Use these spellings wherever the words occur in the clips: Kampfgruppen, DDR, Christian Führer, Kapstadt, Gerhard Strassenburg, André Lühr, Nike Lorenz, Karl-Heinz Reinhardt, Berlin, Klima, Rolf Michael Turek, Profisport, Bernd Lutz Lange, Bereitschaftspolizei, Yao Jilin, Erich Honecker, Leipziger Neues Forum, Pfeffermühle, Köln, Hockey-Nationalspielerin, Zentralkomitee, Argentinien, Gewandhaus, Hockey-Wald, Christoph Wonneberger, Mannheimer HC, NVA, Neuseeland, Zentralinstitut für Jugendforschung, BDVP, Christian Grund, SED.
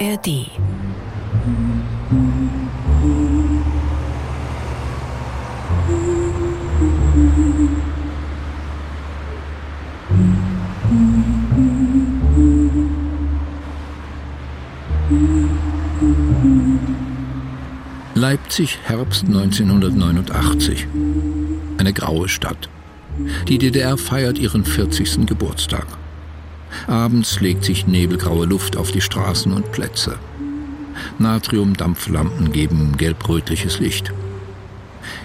ARD. Leipzig, Herbst 1989. Eine graue Stadt. Die DDR feiert ihren 40. Geburtstag. Abends legt sich nebelgraue Luft auf die Straßen und Plätze. Natriumdampflampen geben gelb-rötliches Licht.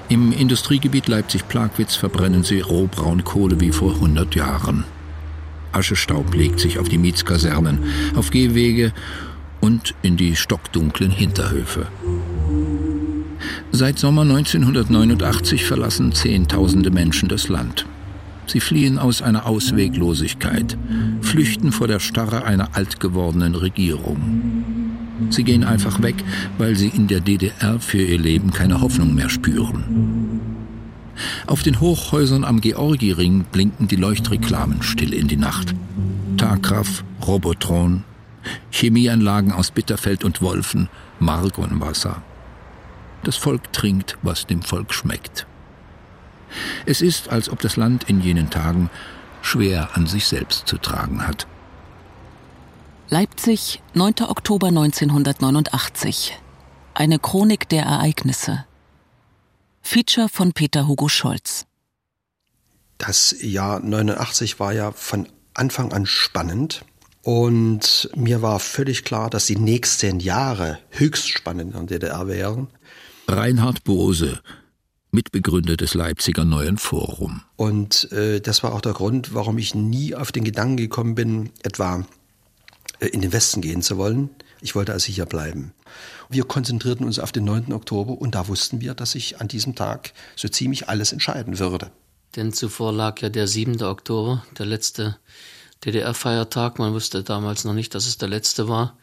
Im Industriegebiet Leipzig-Plagwitz verbrennen sie Rohbraunkohle wie vor 100 Jahren. Aschestaub legt sich auf die Mietskasernen, auf Gehwege und in die stockdunklen Hinterhöfe. Seit Sommer 1989 verlassen Zehntausende Menschen das Land. Sie fliehen aus einer Ausweglosigkeit, flüchten vor der Starre einer altgewordenen Regierung. Sie gehen einfach weg, weil sie in der DDR für ihr Leben keine Hoffnung mehr spüren. Auf den Hochhäusern am Georgiring blinken die Leuchtreklamen still in die Nacht. Tagkraft, Robotron, Chemieanlagen aus Bitterfeld und Wolfen, Margonwasser. Das Volk trinkt, was dem Volk schmeckt. Es ist, als ob das Land in jenen Tagen schwer an sich selbst zu tragen hat. Leipzig, 9. Oktober 1989. Eine Chronik der Ereignisse. Feature von Peter-Hugo Scholz. Das Jahr 89 war ja von Anfang an spannend. Und mir war völlig klar, dass die nächsten Jahre höchst spannend an der DDR wären. Reinhard Bose, Mitbegründer des Leipziger Neuen Forum. Und das war auch der Grund, warum ich nie auf den Gedanken gekommen bin, etwa in den Westen gehen zu wollen. Ich wollte also hier bleiben. Wir konzentrierten uns auf den 9. Oktober und da wussten wir, dass sich an diesem Tag so ziemlich alles entscheiden würde. Denn zuvor lag ja der 7. Oktober, der letzte DDR-Feiertag. Man wusste damals noch nicht, dass es der letzte war.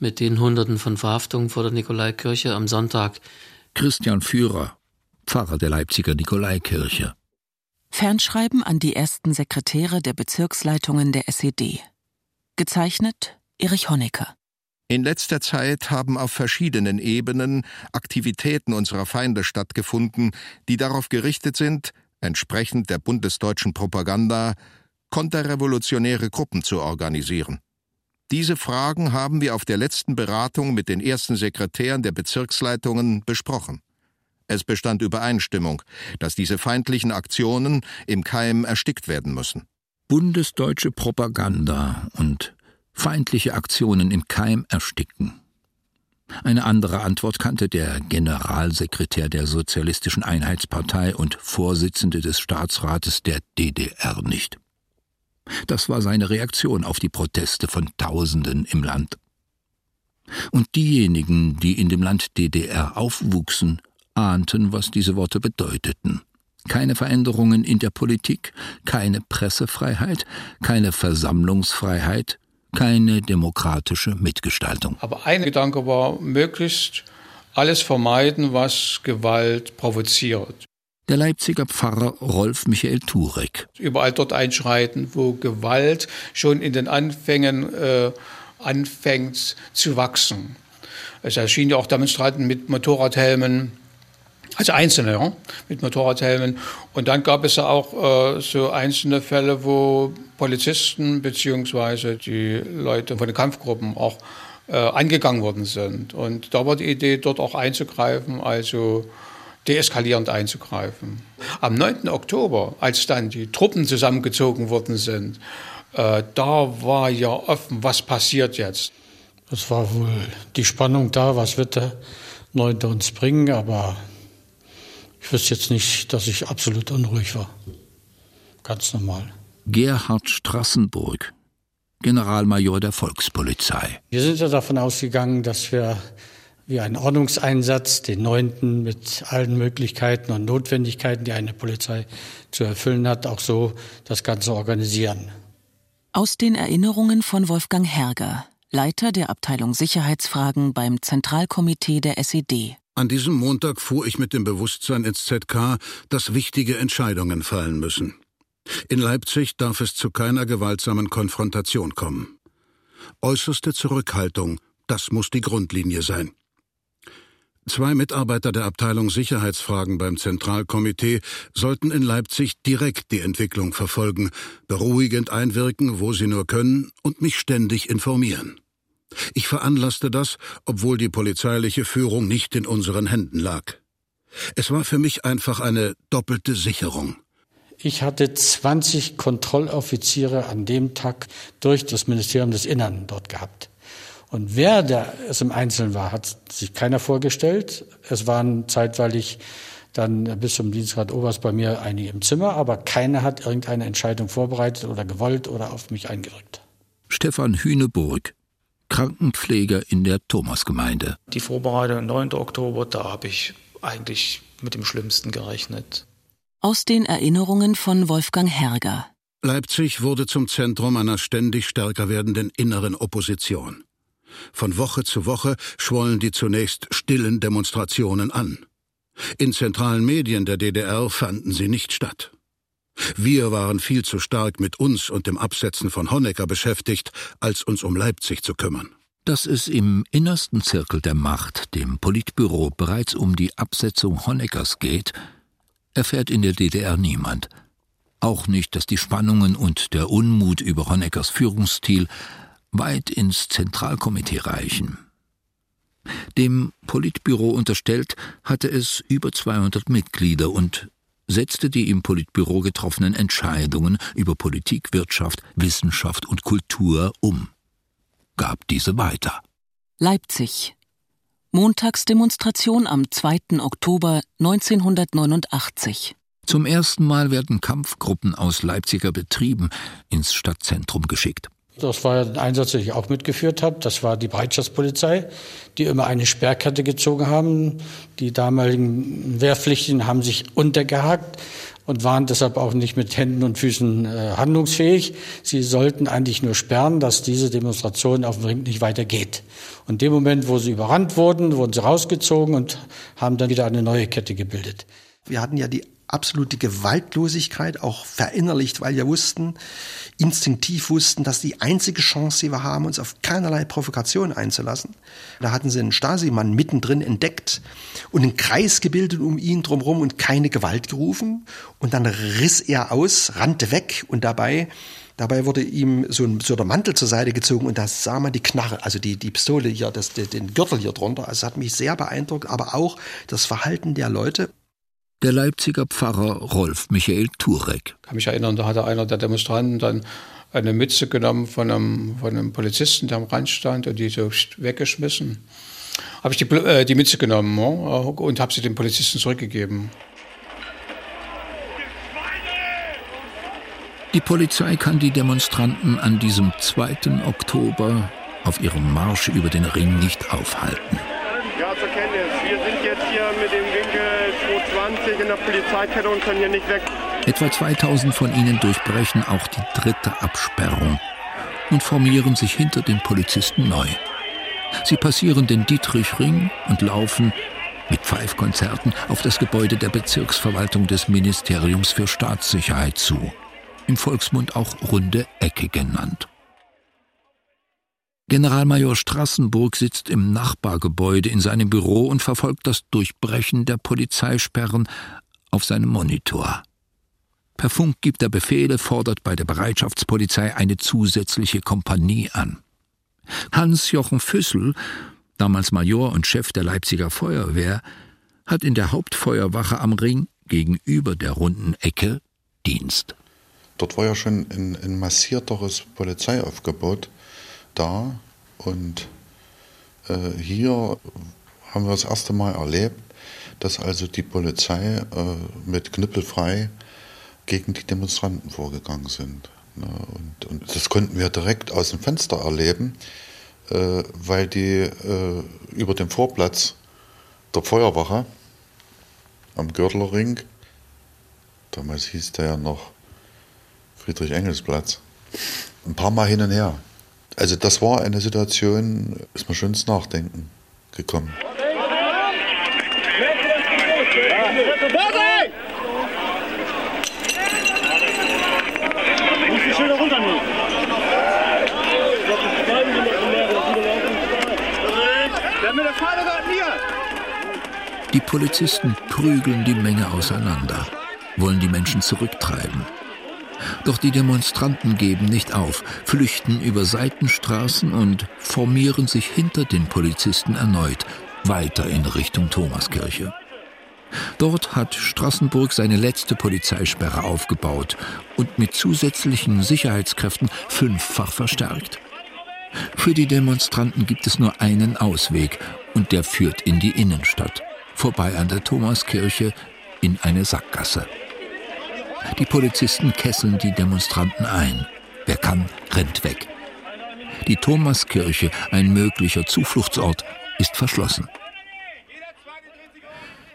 Mit den Hunderten von Verhaftungen vor der Nikolaikirche am Sonntag. Christian Führer, Pfarrer der Leipziger Nikolaikirche. Fernschreiben an die ersten Sekretäre der Bezirksleitungen der SED. Gezeichnet Erich Honecker. In letzter Zeit haben auf verschiedenen Ebenen Aktivitäten unserer Feinde stattgefunden, die darauf gerichtet sind, entsprechend der bundesdeutschen Propaganda, konterrevolutionäre Gruppen zu organisieren. Diese Fragen haben wir auf der letzten Beratung mit den ersten Sekretären der Bezirksleitungen besprochen. Es bestand Übereinstimmung, dass diese feindlichen Aktionen im Keim erstickt werden müssen. Bundesdeutsche Propaganda und feindliche Aktionen im Keim ersticken. Eine andere Antwort kannte der Generalsekretär der Sozialistischen Einheitspartei und Vorsitzende des Staatsrates der DDR nicht. Das war seine Reaktion auf die Proteste von Tausenden im Land. Und diejenigen, die in dem Land DDR aufwuchsen, ahnten, was diese Worte bedeuteten. Keine Veränderungen in der Politik, keine Pressefreiheit, keine Versammlungsfreiheit, keine demokratische Mitgestaltung. Aber ein Gedanke war, möglichst alles vermeiden, was Gewalt provoziert. Der Leipziger Pfarrer Rolf Michael Turek. Überall dort einschreiten, wo Gewalt schon in den Anfängen anfängt zu wachsen. Es erschienen ja auch Demonstranten mit Motorradhelmen, also Einzelne, ja, mit Motorradhelmen. Und dann gab es ja auch so einzelne Fälle, wo Polizisten bzw. die Leute von den Kampfgruppen auch angegangen worden sind. Und da war die Idee, dort auch einzugreifen, also deeskalierend einzugreifen. Am 9. Oktober, als dann die Truppen zusammengezogen worden sind, da war ja offen, was passiert jetzt. Es war wohl die Spannung da, was wird der 9. uns bringen, aber ich wüsste jetzt nicht, dass ich absolut unruhig war. Ganz normal. Gerhard Strassenburg, Generalmajor der Volkspolizei. Wir sind ja davon ausgegangen, dass wir wie einen Ordnungseinsatz, den 9. mit allen Möglichkeiten und Notwendigkeiten, die eine Polizei zu erfüllen hat, auch so das Ganze organisieren. Aus den Erinnerungen von Wolfgang Herger, Leiter der Abteilung Sicherheitsfragen beim Zentralkomitee der SED. An diesem Montag fuhr ich mit dem Bewusstsein ins ZK, dass wichtige Entscheidungen fallen müssen. In Leipzig darf es zu keiner gewaltsamen Konfrontation kommen. Äußerste Zurückhaltung Das muss die Grundlinie sein. Zwei Mitarbeiter der Abteilung Sicherheitsfragen beim Zentralkomitee sollten in Leipzig direkt die Entwicklung verfolgen, beruhigend einwirken, wo sie nur können, und mich ständig informieren. Ich veranlasste das, obwohl die polizeiliche Führung nicht in unseren Händen lag. Es war für mich einfach eine doppelte Sicherung. Ich hatte 20 Kontrolloffiziere an dem Tag durch das Ministerium des Innern dort gehabt. Und wer da es im Einzelnen war, hat sich keiner vorgestellt. Es waren zeitweilig dann bis zum Dienstgrad Oberst bei mir einige im Zimmer, aber keiner hat irgendeine Entscheidung vorbereitet oder gewollt oder auf mich eingewirkt. Stefan Hüneburg, Krankenpfleger in der Thomasgemeinde. Die Vorbereitung am 9. Oktober, da habe ich eigentlich mit dem Schlimmsten gerechnet. Aus den Erinnerungen von Wolfgang Herger. Leipzig wurde zum Zentrum einer ständig stärker werdenden inneren Opposition. Von Woche zu Woche schwollen die zunächst stillen Demonstrationen an. In zentralen Medien der DDR fanden sie nicht statt. Wir waren viel zu stark mit uns und dem Absetzen von Honecker beschäftigt, als uns um Leipzig zu kümmern. Dass es im innersten Zirkel der Macht, dem Politbüro, bereits um die Absetzung Honeckers geht, erfährt in der DDR niemand. Auch nicht, dass die Spannungen und der Unmut über Honeckers Führungsstil weit ins Zentralkomitee reichen. Dem Politbüro unterstellt hatte es über 200 Mitglieder und setzte die im Politbüro getroffenen Entscheidungen über Politik, Wirtschaft, Wissenschaft und Kultur um. Gab diese weiter. Leipzig. Montagsdemonstration am 2. Oktober 1989. Zum ersten Mal werden Kampfgruppen aus Leipziger Betrieben ins Stadtzentrum geschickt. Das war ein Einsatz, den ich auch mitgeführt habe. Das war die Bereitschaftspolizei, die immer eine Sperrkette gezogen haben. Die damaligen Wehrpflichtigen haben sich untergehakt und waren deshalb auch nicht mit Händen und Füßen handlungsfähig. Sie sollten eigentlich nur sperren, dass diese Demonstration auf dem Ring nicht weitergeht. Und in dem Moment, wo sie überrannt wurden, wurden sie rausgezogen und haben dann wieder eine neue Kette gebildet. Wir hatten ja die absolute Gewaltlosigkeit, auch verinnerlicht, weil wir instinktiv wussten, dass die einzige Chance, die wir haben, uns auf keinerlei Provokation einzulassen. Da hatten sie einen Stasi-Mann mittendrin entdeckt und einen Kreis gebildet um ihn drumherum und keine Gewalt gerufen. Und dann riss er aus, rannte weg und dabei wurde ihm so der Mantel zur Seite gezogen und da sah man die Knarre, also die Pistole hier, den Gürtel hier drunter. Also das hat mich sehr beeindruckt, aber auch das Verhalten der Leute. Der Leipziger Pfarrer Rolf Michael Turek. Ich kann mich erinnern, da hatte einer der Demonstranten dann eine Mütze genommen von einem Polizisten, der am Rand stand, und die so weggeschmissen. Habe ich die Mütze genommen und habe sie dem Polizisten zurückgegeben. Die Polizei kann die Demonstranten an diesem 2. Oktober auf ihrem Marsch über den Ring nicht aufhalten. Ja, zur Kenntnis. Wir sind jetzt hier mit dem Winkel 220 in der Polizeikette und können hier nicht weg. Etwa 2000 von ihnen durchbrechen auch die 3. Absperrung und formieren sich hinter den Polizisten neu. Sie passieren den Dietrichring und laufen mit Pfeifkonzerten auf das Gebäude der Bezirksverwaltung des Ministeriums für Staatssicherheit zu. Im Volksmund auch Runde Ecke genannt. Generalmajor Strassenburg sitzt im Nachbargebäude in seinem Büro und verfolgt das Durchbrechen der Polizeisperren auf seinem Monitor. Per Funk gibt er Befehle, fordert bei der Bereitschaftspolizei eine zusätzliche Kompanie an. Hans-Jochen Füssel, damals Major und Chef der Leipziger Feuerwehr, hat in der Hauptfeuerwache am Ring gegenüber der runden Ecke Dienst. Dort war ja schon ein massierteres Polizeiaufgebot da, und hier haben wir das erste Mal erlebt, dass also die Polizei mit Knüppel frei gegen die Demonstranten vorgegangen sind. Ne? Und das konnten wir direkt aus dem Fenster erleben, weil die über dem Vorplatz der Feuerwache am Gürtelring, damals hieß der ja noch Friedrich-Engels-Platz, ein paar Mal hin und her. Also das war eine Situation, ist mir schon ins Nachdenken gekommen. Die Polizisten prügeln die Menge auseinander, wollen die Menschen zurücktreiben. Doch die Demonstranten geben nicht auf, flüchten über Seitenstraßen und formieren sich hinter den Polizisten erneut, weiter in Richtung Thomaskirche. Dort hat Strassenburg seine letzte Polizeisperre aufgebaut und mit zusätzlichen Sicherheitskräften 5-fach verstärkt. Für die Demonstranten gibt es nur einen Ausweg und der führt in die Innenstadt, vorbei an der Thomaskirche in eine Sackgasse. Die Polizisten kesseln die Demonstranten ein. Wer kann, rennt weg. Die Thomaskirche, ein möglicher Zufluchtsort, ist verschlossen.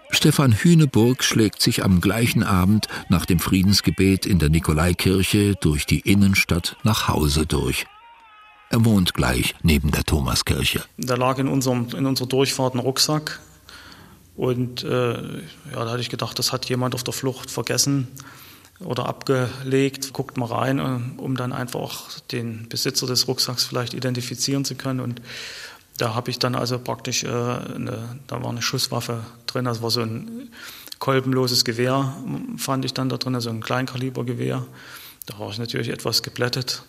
Stefan Hüneburg schlägt sich am gleichen Abend nach dem Friedensgebet in der Nikolaikirche durch die Innenstadt nach Hause durch. Er wohnt gleich neben der Thomaskirche. Da lag in unserer Durchfahrt ein Rucksack. Und da hatte ich gedacht, das hat jemand auf der Flucht vergessen oder abgelegt. Guckt mal rein, um dann einfach den Besitzer des Rucksacks vielleicht identifizieren zu können. Und da habe ich dann also praktisch, da war eine Schusswaffe drin, das war so ein kolbenloses Gewehr, fand ich dann da drin, also ein Kleinkalibergewehr. Da war ich natürlich etwas geblättet,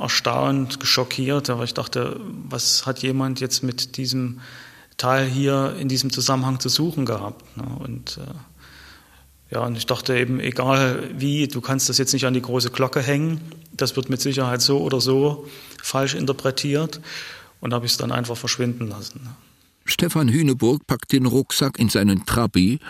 erstaunt, geschockiert, aber ich dachte, was hat jemand jetzt mit diesem Teil hier in diesem Zusammenhang zu suchen gehabt? Ne? Und und ich dachte eben, egal wie, du kannst das jetzt nicht an die große Glocke hängen, das wird mit Sicherheit so oder so falsch interpretiert. Und habe ich es dann einfach verschwinden lassen. Stefan Hüneburg packt den Rucksack in seinen Trabi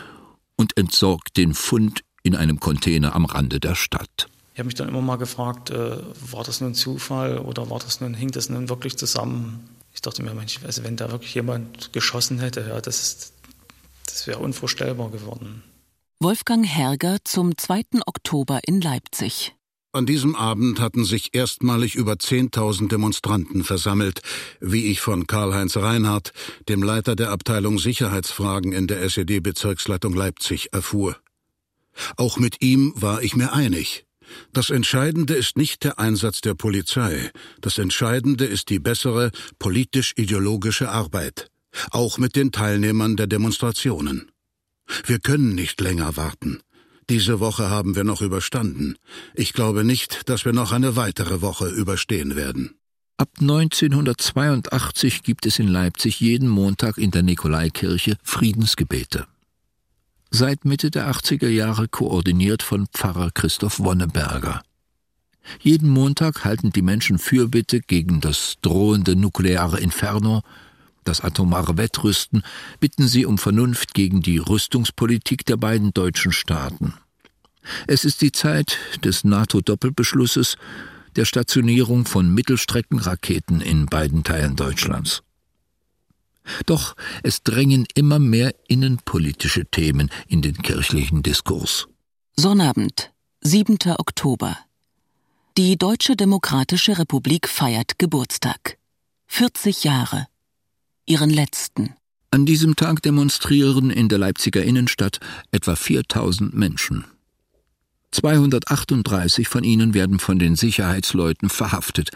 und entsorgt den Fund in einem Container am Rande der Stadt. Ich habe mich dann immer mal gefragt, war das nun Zufall oder hing das nun wirklich zusammen? Ich dachte mir, Mensch, also wenn da wirklich jemand geschossen hätte, ja, das wäre unvorstellbar geworden. Wolfgang Herger zum 2. Oktober in Leipzig. An diesem Abend hatten sich erstmalig über 10.000 Demonstranten versammelt, wie ich von Karl-Heinz Reinhardt, dem Leiter der Abteilung Sicherheitsfragen in der SED-Bezirksleitung Leipzig, erfuhr. Auch mit ihm war ich mir einig. Das Entscheidende ist nicht der Einsatz der Polizei. Das Entscheidende ist die bessere politisch-ideologische Arbeit, auch mit den Teilnehmern der Demonstrationen. Wir können nicht länger warten. Diese Woche haben wir noch überstanden. Ich glaube nicht, dass wir noch eine weitere Woche überstehen werden. Ab 1982 gibt es in Leipzig jeden Montag in der Nikolaikirche Friedensgebete. Seit Mitte der 80er Jahre koordiniert von Pfarrer Christoph Wonneberger. Jeden Montag halten die Menschen Fürbitte gegen das drohende nukleare Inferno, das atomare Wettrüsten, bitten sie um Vernunft gegen die Rüstungspolitik der beiden deutschen Staaten. Es ist die Zeit des NATO-Doppelbeschlusses, der Stationierung von Mittelstreckenraketen in beiden Teilen Deutschlands. Doch es drängen immer mehr innenpolitische Themen in den kirchlichen Diskurs. Sonnabend, 7. Oktober. Die Deutsche Demokratische Republik feiert Geburtstag. 40 Jahre. Ihren letzten. An diesem Tag demonstrieren in der Leipziger Innenstadt etwa 4.000 Menschen. 238 von ihnen werden von den Sicherheitsleuten verhaftet,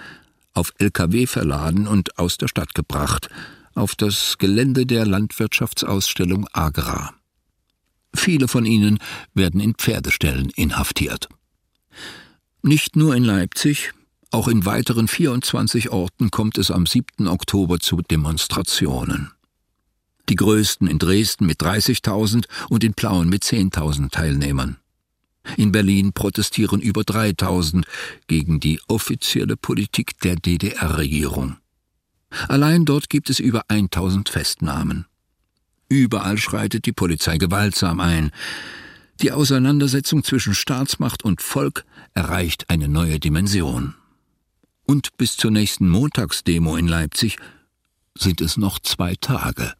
auf LKW verladen und aus der Stadt gebracht, auf das Gelände der Landwirtschaftsausstellung Agra. Viele von ihnen werden in Pferdeställen inhaftiert. Nicht nur in Leipzig, auch in weiteren 24 Orten kommt es am 7. Oktober zu Demonstrationen. Die größten in Dresden mit 30.000 und in Plauen mit 10.000 Teilnehmern. In Berlin protestieren über 3.000 gegen die offizielle Politik der DDR-Regierung. Allein dort gibt es über 1.000 Festnahmen. Überall schreitet die Polizei gewaltsam ein. Die Auseinandersetzung zwischen Staatsmacht und Volk erreicht eine neue Dimension. Und bis zur nächsten Montagsdemo in Leipzig sind es noch 2 Tage.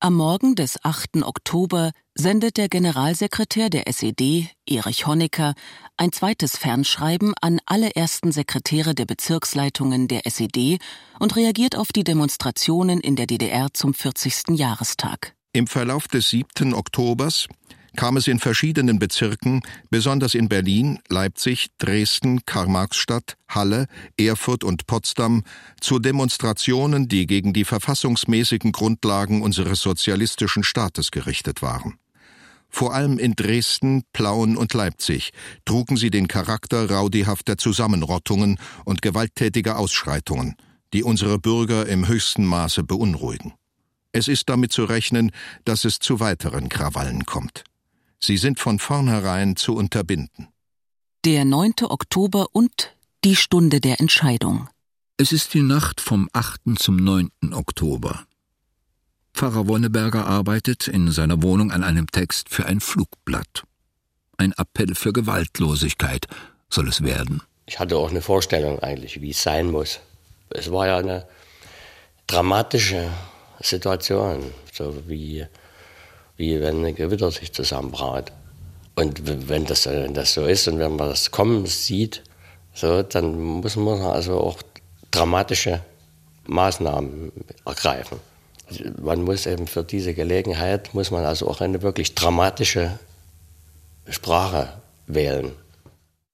Am Morgen des 8. Oktober sendet der Generalsekretär der SED, Erich Honecker, ein zweites Fernschreiben an alle ersten Sekretäre der Bezirksleitungen der SED und reagiert auf die Demonstrationen in der DDR zum 40. Jahrestag. Im Verlauf des 7. Oktobers kam es in verschiedenen Bezirken, besonders in Berlin, Leipzig, Dresden, Karl-Marx-Stadt, Halle, Erfurt und Potsdam, zu Demonstrationen, die gegen die verfassungsmäßigen Grundlagen unseres sozialistischen Staates gerichtet waren. Vor allem in Dresden, Plauen und Leipzig trugen sie den Charakter raudihafter Zusammenrottungen und gewalttätiger Ausschreitungen, die unsere Bürger im höchsten Maße beunruhigen. Es ist damit zu rechnen, dass es zu weiteren Krawallen kommt. Sie sind von vornherein zu unterbinden. Der 9. Oktober und die Stunde der Entscheidung. Es ist die Nacht vom 8. zum 9. Oktober. Pfarrer Wonneberger arbeitet in seiner Wohnung an einem Text für ein Flugblatt. Ein Appell für Gewaltlosigkeit soll es werden. Ich hatte auch eine Vorstellung eigentlich, wie es sein muss. Es war ja eine dramatische Situation, so wie wenn ein Gewitter sich zusammenbraut. Und wenn das so ist und wenn man das kommen sieht, so, dann muss man also auch dramatische Maßnahmen ergreifen. Man muss eben für diese Gelegenheit, muss man also auch eine wirklich dramatische Sprache wählen.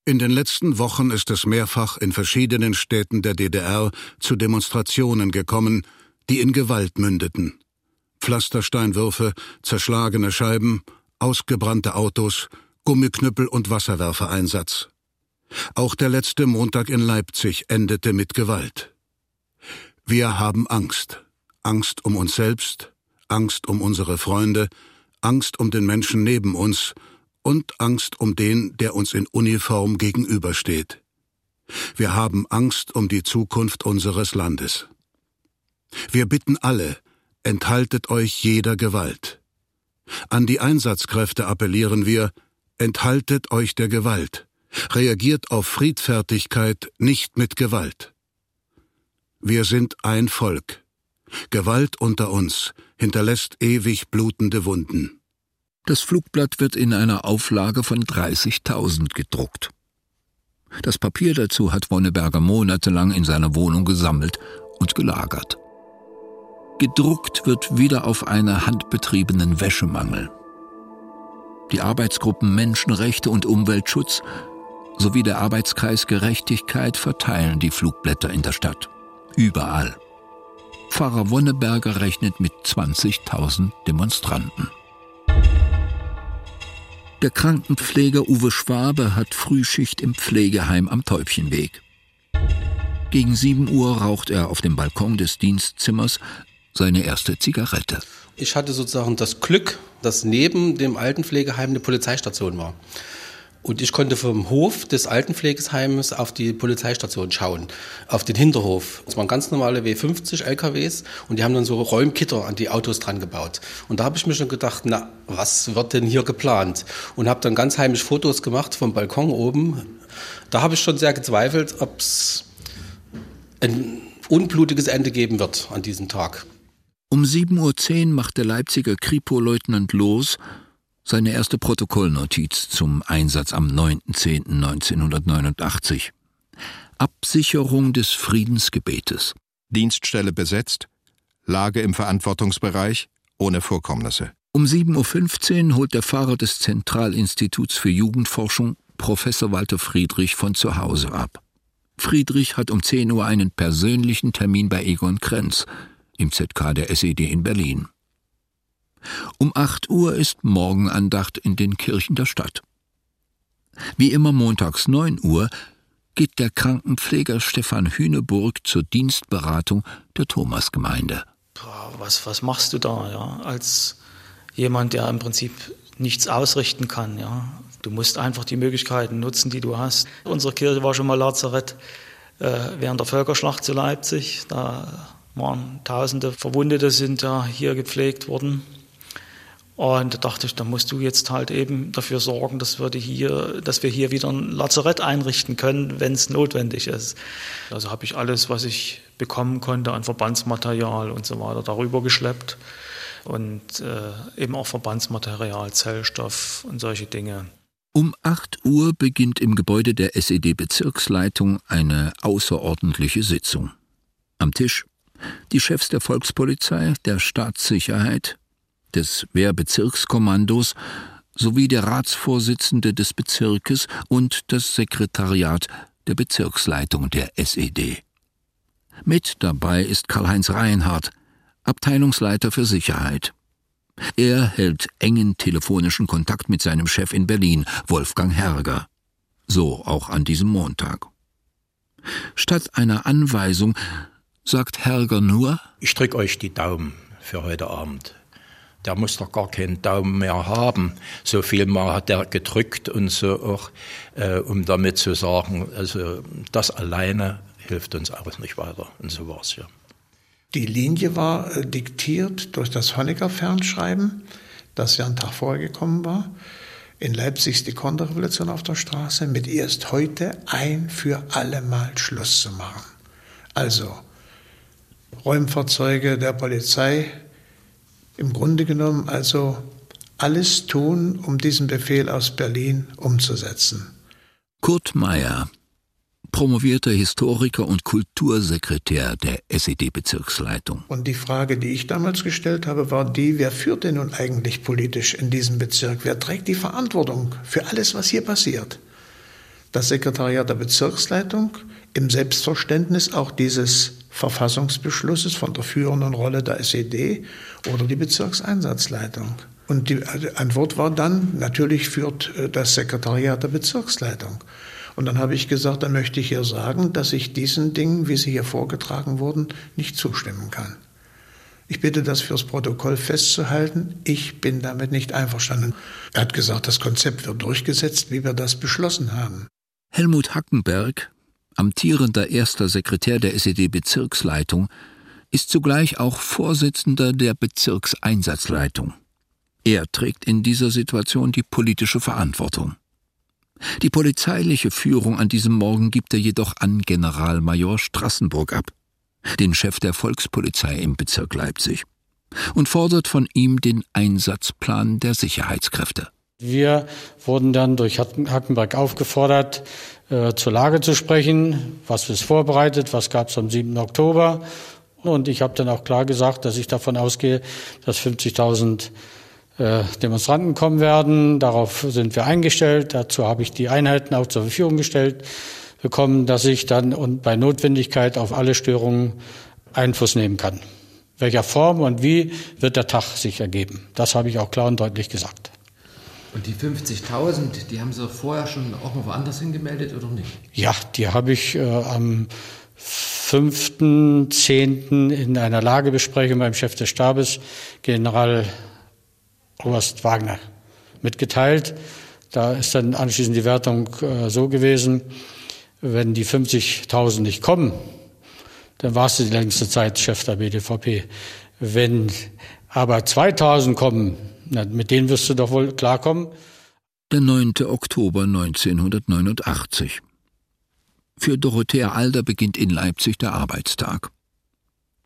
In den letzten Wochen ist es mehrfach in verschiedenen Städten der DDR zu Demonstrationen gekommen, die in Gewalt mündeten. Pflastersteinwürfe, zerschlagene Scheiben, ausgebrannte Autos, Gummiknüppel- und Wasserwerfereinsatz. Auch der letzte Montag in Leipzig endete mit Gewalt. Wir haben Angst. Angst um uns selbst, Angst um unsere Freunde, Angst um den Menschen neben uns und Angst um den, der uns in Uniform gegenübersteht. Wir haben Angst um die Zukunft unseres Landes. Wir bitten alle, enthaltet euch jeder Gewalt. An die Einsatzkräfte appellieren wir, enthaltet euch der Gewalt. Reagiert auf Friedfertigkeit, nicht mit Gewalt. Wir sind ein Volk. Gewalt unter uns hinterlässt ewig blutende Wunden. Das Flugblatt wird in einer Auflage von 30.000 gedruckt. Das Papier dazu hat Wonneberger monatelang in seiner Wohnung gesammelt und gelagert. Gedruckt wird wieder auf einen handbetriebenen Wäschemangel. Die Arbeitsgruppen Menschenrechte und Umweltschutz sowie der Arbeitskreis Gerechtigkeit verteilen die Flugblätter in der Stadt. Überall. Pfarrer Wonneberger rechnet mit 20.000 Demonstranten. Der Krankenpfleger Uwe Schwabe hat Frühschicht im Pflegeheim am Täubchenweg. Gegen 7 Uhr raucht er auf dem Balkon des Dienstzimmers seine erste Zigarette. Ich hatte sozusagen das Glück, dass neben dem Altenpflegeheim eine Polizeistation war. Und ich konnte vom Hof des Altenpflegeheims auf die Polizeistation schauen, auf den Hinterhof. Das waren ganz normale W50 LKWs und die haben dann so Räumgitter an die Autos dran gebaut. Und da habe ich mir schon gedacht, na, was wird denn hier geplant? Und habe dann ganz heimlich Fotos gemacht vom Balkon oben. Da habe ich schon sehr gezweifelt, ob es ein unblutiges Ende geben wird an diesem Tag. Um 7.10 Uhr macht der Leipziger Kripo-Leutnant Loos seine erste Protokollnotiz zum Einsatz am 9.10.1989. Absicherung des Friedensgebetes. Dienststelle besetzt, Lage im Verantwortungsbereich, ohne Vorkommnisse. Um 7.15 Uhr holt der Fahrer des Zentralinstituts für Jugendforschung Professor Walter Friedrich von zu Hause ab. Friedrich hat um 10 Uhr einen persönlichen Termin bei Egon Krenz im ZK der SED in Berlin. Um 8 Uhr ist Morgenandacht in den Kirchen der Stadt. Wie immer montags 9 Uhr geht der Krankenpfleger Stefan Hüneburg zur Dienstberatung der Thomasgemeinde. Was machst du da, ja? Als jemand, der im Prinzip nichts ausrichten kann, ja? Du musst einfach die Möglichkeiten nutzen, die du hast. Unsere Kirche war schon mal Lazarett während der Völkerschlacht zu Leipzig. Da waren Tausende Verwundete, sind ja hier gepflegt worden. Und da dachte ich, da musst du jetzt halt eben dafür sorgen, dass wir hier wieder ein Lazarett einrichten können, wenn es notwendig ist. Also habe ich alles, was ich bekommen konnte an Verbandsmaterial und so weiter, darüber geschleppt. Und eben auch Verbandsmaterial, Zellstoff und solche Dinge. Um 8 Uhr beginnt im Gebäude der SED-Bezirksleitung eine außerordentliche Sitzung. Am Tisch die Chefs der Volkspolizei, der Staatssicherheit, des Wehrbezirkskommandos sowie der Ratsvorsitzende des Bezirkes und das Sekretariat der Bezirksleitung der SED. Mit dabei ist Karl-Heinz Reinhardt, Abteilungsleiter für Sicherheit. Er hält engen telefonischen Kontakt mit seinem Chef in Berlin, Wolfgang Herger. So auch an diesem Montag. Statt einer Anweisung sagt Herger nur: Ich drücke euch die Daumen für heute Abend. Der muss doch gar keinen Daumen mehr haben. So viel mal hat er gedrückt und so auch, um damit zu sagen, also das alleine hilft uns auch nicht weiter. Und so war es ja. Die Linie war diktiert durch das Honecker-Fernschreiben, das ja einen Tag vorher gekommen war. In Leipzig ist die Konterrevolution auf der Straße, mit erst heute ein für alle Mal Schluss zu machen. Also Räumfahrzeuge der Polizei, im Grunde genommen also alles tun, um diesen Befehl aus Berlin umzusetzen. Kurt Meyer, promovierter Historiker und Kultursekretär der SED-Bezirksleitung. Und die Frage, die ich damals gestellt habe, war die: Wer führt denn nun eigentlich politisch in diesem Bezirk? Wer trägt die Verantwortung für alles, was hier passiert? Das Sekretariat der Bezirksleitung, im Selbstverständnis auch dieses Verfassungsbeschlusses von der führenden Rolle der SED, oder die Bezirkseinsatzleitung? Und die Antwort war dann: Natürlich führt das Sekretariat der Bezirksleitung. Und dann habe ich gesagt, dann möchte ich hier sagen, dass ich diesen Dingen, wie sie hier vorgetragen wurden, nicht zustimmen kann. Ich bitte, das fürs Protokoll festzuhalten. Ich bin damit nicht einverstanden. Er hat gesagt, das Konzept wird durchgesetzt, wie wir das beschlossen haben. Helmut Hackenberg, amtierender erster Sekretär der SED-Bezirksleitung, ist zugleich auch Vorsitzender der Bezirkseinsatzleitung. Er trägt in dieser Situation die politische Verantwortung. Die polizeiliche Führung an diesem Morgen gibt er jedoch an Generalmajor Strassenburg ab, den Chef der Volkspolizei im Bezirk Leipzig, und fordert von ihm den Einsatzplan der Sicherheitskräfte. Wir wurden dann durch Hackenberg aufgefordert, zur Lage zu sprechen, was ist vorbereitet, was gab es am 7. Oktober. Und ich habe dann auch klar gesagt, dass ich davon ausgehe, dass 50.000 Demonstranten kommen werden. Darauf sind wir eingestellt. Dazu habe ich die Einheiten auch zur Verfügung gestellt bekommen, dass ich dann und bei Notwendigkeit auf alle Störungen Einfluss nehmen kann. Welcher Form und wie wird der Tag sich ergeben? Das habe ich auch klar und deutlich gesagt. Und die 50.000, die haben Sie vorher schon auch mal woanders hingemeldet oder nicht? Ja, die habe ich am 5.10. in einer Lagebesprechung beim Chef des Stabes, General Oberst Wagner, mitgeteilt. Da ist dann anschließend die Wertung so gewesen: Wenn die 50.000 nicht kommen, dann warst du die längste Zeit Chef der BDVP. Wenn aber 2.000 kommen, na, mit denen wirst du doch wohl klarkommen. Der 9. Oktober 1989. Für Dorothea Alder beginnt in Leipzig der Arbeitstag.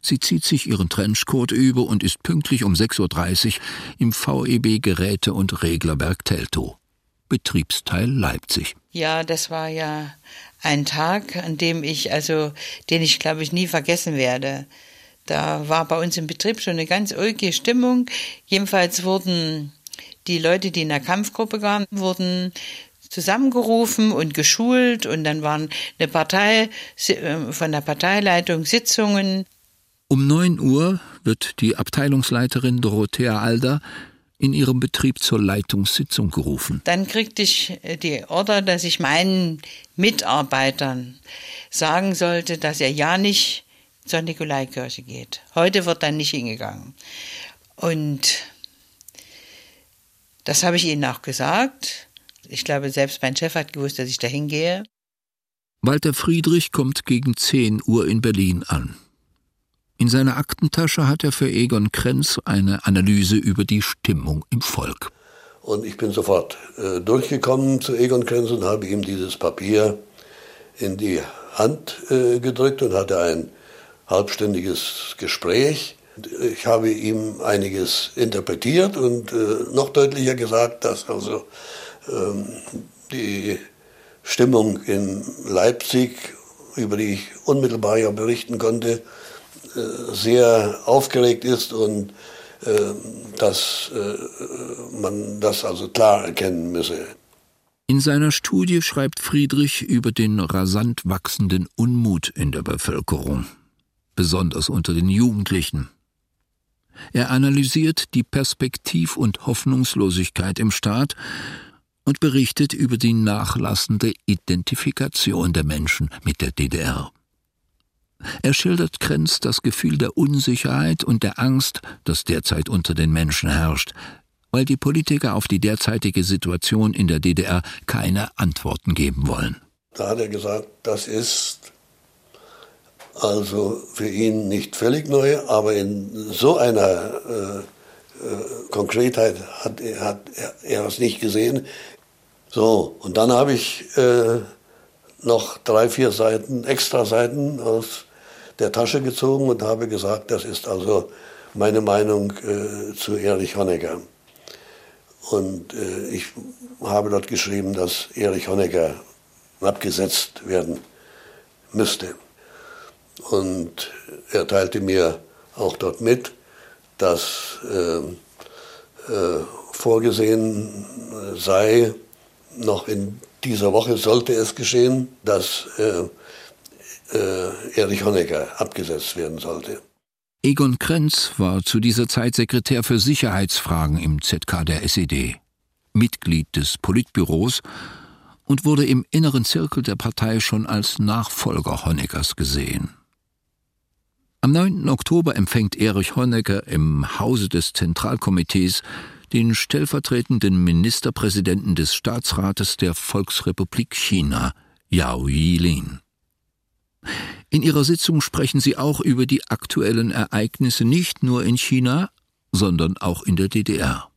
Sie zieht sich ihren Trenchcoat über und ist pünktlich um 6.30 Uhr im VEB Geräte- und Reglerwerk Teltow, Betriebsteil Leipzig. Ja, das war ja ein Tag, an dem den ich glaube ich nie vergessen werde. Da war bei uns im Betrieb schon eine ganz ulkige Stimmung. Jedenfalls wurden die Leute, die in der Kampfgruppe waren, zusammengerufen und geschult, und dann waren von der Parteileitung Sitzungen. Um 9 Uhr wird die Abteilungsleiterin Dorothea Alder in ihrem Betrieb zur Leitungssitzung gerufen. Dann kriegte ich die Order, dass ich meinen Mitarbeitern sagen sollte, dass er ja nicht zur Nikolaikirche geht. Heute wird dann nicht hingegangen. Und das habe ich ihnen auch gesagt. Ich glaube, selbst mein Chef hat gewusst, dass ich da hingehe. Walter Friedrich kommt gegen 10 Uhr in Berlin an. In seiner Aktentasche hat er für Egon Krenz eine Analyse über die Stimmung im Volk. Und ich bin sofort durchgekommen zu Egon Krenz und habe ihm dieses Papier in die Hand gedrückt und hatte ein halbstündiges Gespräch. Ich habe ihm einiges interpretiert und noch deutlicher gesagt, dass also die Stimmung in Leipzig, über die ich unmittelbar ja berichten konnte, sehr aufgeregt ist und dass man das also klar erkennen müsse. In seiner Studie schreibt Friedrich über den rasant wachsenden Unmut in der Bevölkerung, besonders unter den Jugendlichen. Er analysiert die Perspektiv- und Hoffnungslosigkeit im Staat und berichtet über die nachlassende Identifikation der Menschen mit der DDR. Er schildert Krenz das Gefühl der Unsicherheit und der Angst, das derzeit unter den Menschen herrscht, weil die Politiker auf die derzeitige Situation in der DDR keine Antworten geben wollen. Da hat er gesagt, das ist also für ihn nicht völlig neu, aber in so einer Konkretheit hat er es nicht gesehen. So, und dann habe ich noch 3, 4 Seiten, extra Seiten aus der Tasche gezogen und habe gesagt, das ist also meine Meinung zu Erich Honecker. Und ich habe dort geschrieben, dass Erich Honecker abgesetzt werden müsste. Und er teilte mir auch dort mit, dass vorgesehen sei, noch in dieser Woche sollte es geschehen, dass Erich Honecker abgesetzt werden sollte. Egon Krenz war zu dieser Zeit Sekretär für Sicherheitsfragen im ZK der SED, Mitglied des Politbüros und wurde im inneren Zirkel der Partei schon als Nachfolger Honeckers gesehen. Am 9. Oktober empfängt Erich Honecker im Hause des Zentralkomitees den stellvertretenden Ministerpräsidenten des Staatsrates der Volksrepublik China, Yao Jilin. In ihrer Sitzung sprechen sie auch über die aktuellen Ereignisse nicht nur in China, sondern auch in der DDR.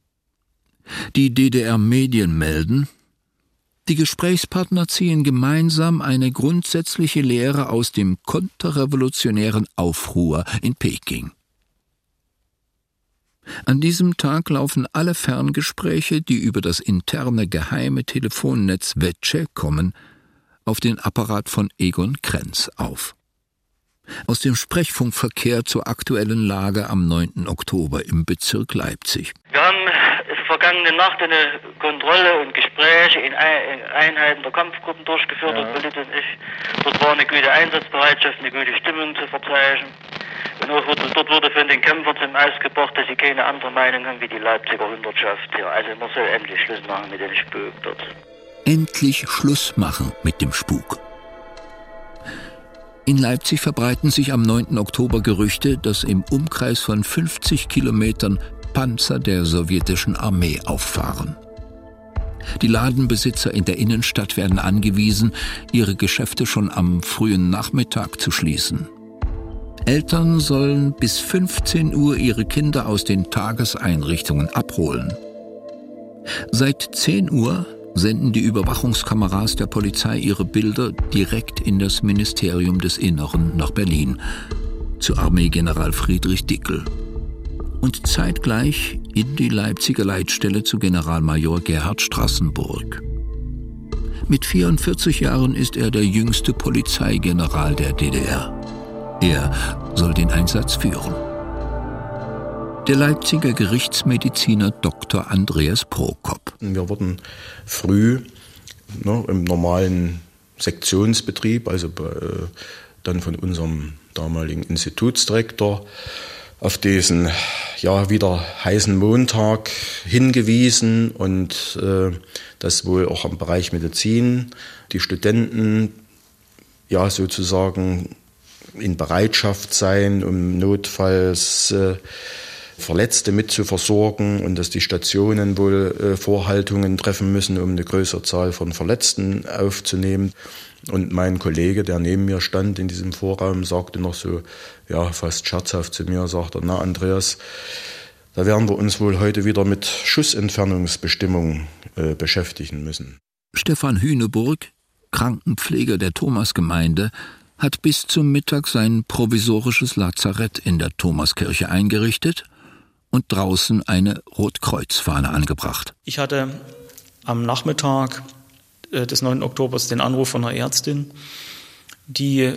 Die DDR-Medien melden, die Gesprächspartner ziehen gemeinsam eine grundsätzliche Lehre aus dem konterrevolutionären Aufruhr in Peking. An diesem Tag laufen alle Ferngespräche, die über das interne geheime Telefonnetz Wetsche kommen, auf den Apparat von Egon Krenz auf. Aus dem Sprechfunkverkehr zur aktuellen Lage am 9. Oktober im Bezirk Leipzig. Wir haben vergangene Nacht eine Kontrolle und Gespräche in Einheiten der Kampfgruppen durchgeführt, ja. Dort war eine gute Einsatzbereitschaft, eine gute Stimmung zu verzeichnen. Und auch dort wurde von den Kämpfern zum Ausgebracht, dass sie keine andere Meinung haben wie die Leipziger Hundertschaft. Ja, also man soll endlich Schluss machen mit dem Spuk dort. Endlich Schluss machen mit dem Spuk. In Leipzig verbreiten sich am 9. Oktober Gerüchte, dass im Umkreis von 50 Kilometern Panzer der sowjetischen Armee auffahren. Die Ladenbesitzer in der Innenstadt werden angewiesen, ihre Geschäfte schon am frühen Nachmittag zu schließen. Eltern sollen bis 15 Uhr ihre Kinder aus den Tageseinrichtungen abholen. Seit 10 Uhr senden die Überwachungskameras der Polizei ihre Bilder direkt in das Ministerium des Inneren nach Berlin, zu Armeegeneral Friedrich Dickel und zeitgleich in die Leipziger Leitstelle zu Generalmajor Gerhard Strassenburg. Mit 44 Jahren ist er der jüngste Polizeigeneral der DDR. Er soll den Einsatz führen. Der Leipziger Gerichtsmediziner Dr. Andreas Prokop. Wir wurden früh im normalen Sektionsbetrieb, also dann von unserem damaligen Institutsdirektor, auf diesen wieder heißen Montag hingewiesen und dass wohl auch im Bereich Medizin die Studenten sozusagen in Bereitschaft sein, um notfalls Verletzte mitzuversorgen und dass die Stationen wohl Vorhaltungen treffen müssen, um eine größere Zahl von Verletzten aufzunehmen. Und mein Kollege, der neben mir stand in diesem Vorraum, sagte noch so, fast scherzhaft zu mir, sagte er, na Andreas, da werden wir uns wohl heute wieder mit Schussentfernungsbestimmungen beschäftigen müssen. Stefan Hüneburg, Krankenpfleger der Thomasgemeinde, hat bis zum Mittag sein provisorisches Lazarett in der Thomaskirche eingerichtet und draußen eine Rotkreuzfahne angebracht. Ich hatte am Nachmittag des 9. Oktober den Anruf von einer Ärztin, die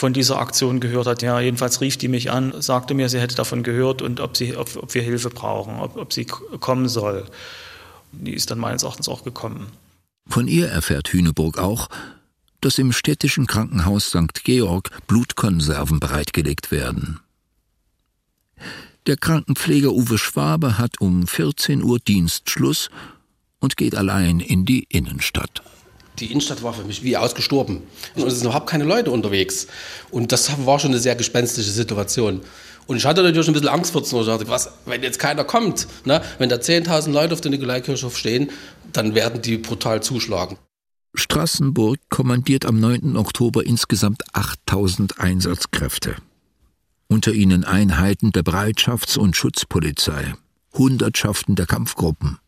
von dieser Aktion gehört hat. Ja, jedenfalls rief die mich an, sagte mir, sie hätte davon gehört und ob wir Hilfe brauchen, ob sie kommen soll. Die ist dann meines Erachtens auch gekommen. Von ihr erfährt Hüneburg auch, dass im städtischen Krankenhaus St. Georg Blutkonserven bereitgelegt werden. Der Krankenpfleger Uwe Schwabe hat um 14 Uhr Dienstschluss und geht allein in die Innenstadt. Die Innenstadt war für mich wie ausgestorben. Und es sind überhaupt keine Leute unterwegs. Und das war schon eine sehr gespenstische Situation. Und ich hatte natürlich ein bisschen Angst vor dem. Ich dachte, was, wenn jetzt keiner kommt? Ne? Wenn da 10.000 Leute auf der Nikolaikirche stehen, dann werden die brutal zuschlagen. Strassenburg kommandiert am 9. Oktober insgesamt 8.000 Einsatzkräfte. Unter ihnen Einheiten der Bereitschafts- und Schutzpolizei, Hundertschaften der Kampfgruppen.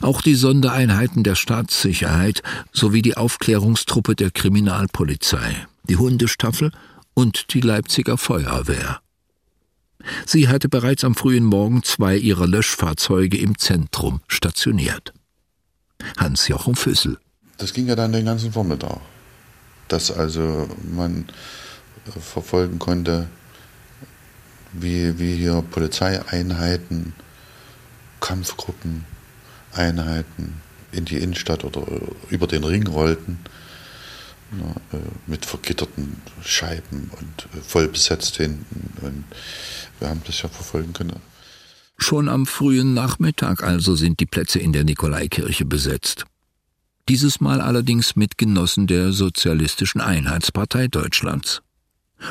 Auch die Sondereinheiten der Staatssicherheit sowie die Aufklärungstruppe der Kriminalpolizei, die Hundestaffel und die Leipziger Feuerwehr. Sie hatte bereits am frühen Morgen 2 ihrer Löschfahrzeuge im Zentrum stationiert. Hans-Jochen Füssel. Das ging ja dann den ganzen Vormittag, dass also man verfolgen konnte, wie hier Polizeieinheiten, Kampfgruppen, Einheiten in die Innenstadt oder über den Ring rollten, mit vergitterten Scheiben und voll besetzt hinten. Und wir haben das ja verfolgen können. Schon am frühen Nachmittag also sind die Plätze in der Nikolaikirche besetzt. Dieses Mal allerdings mit Genossen der Sozialistischen Einheitspartei Deutschlands.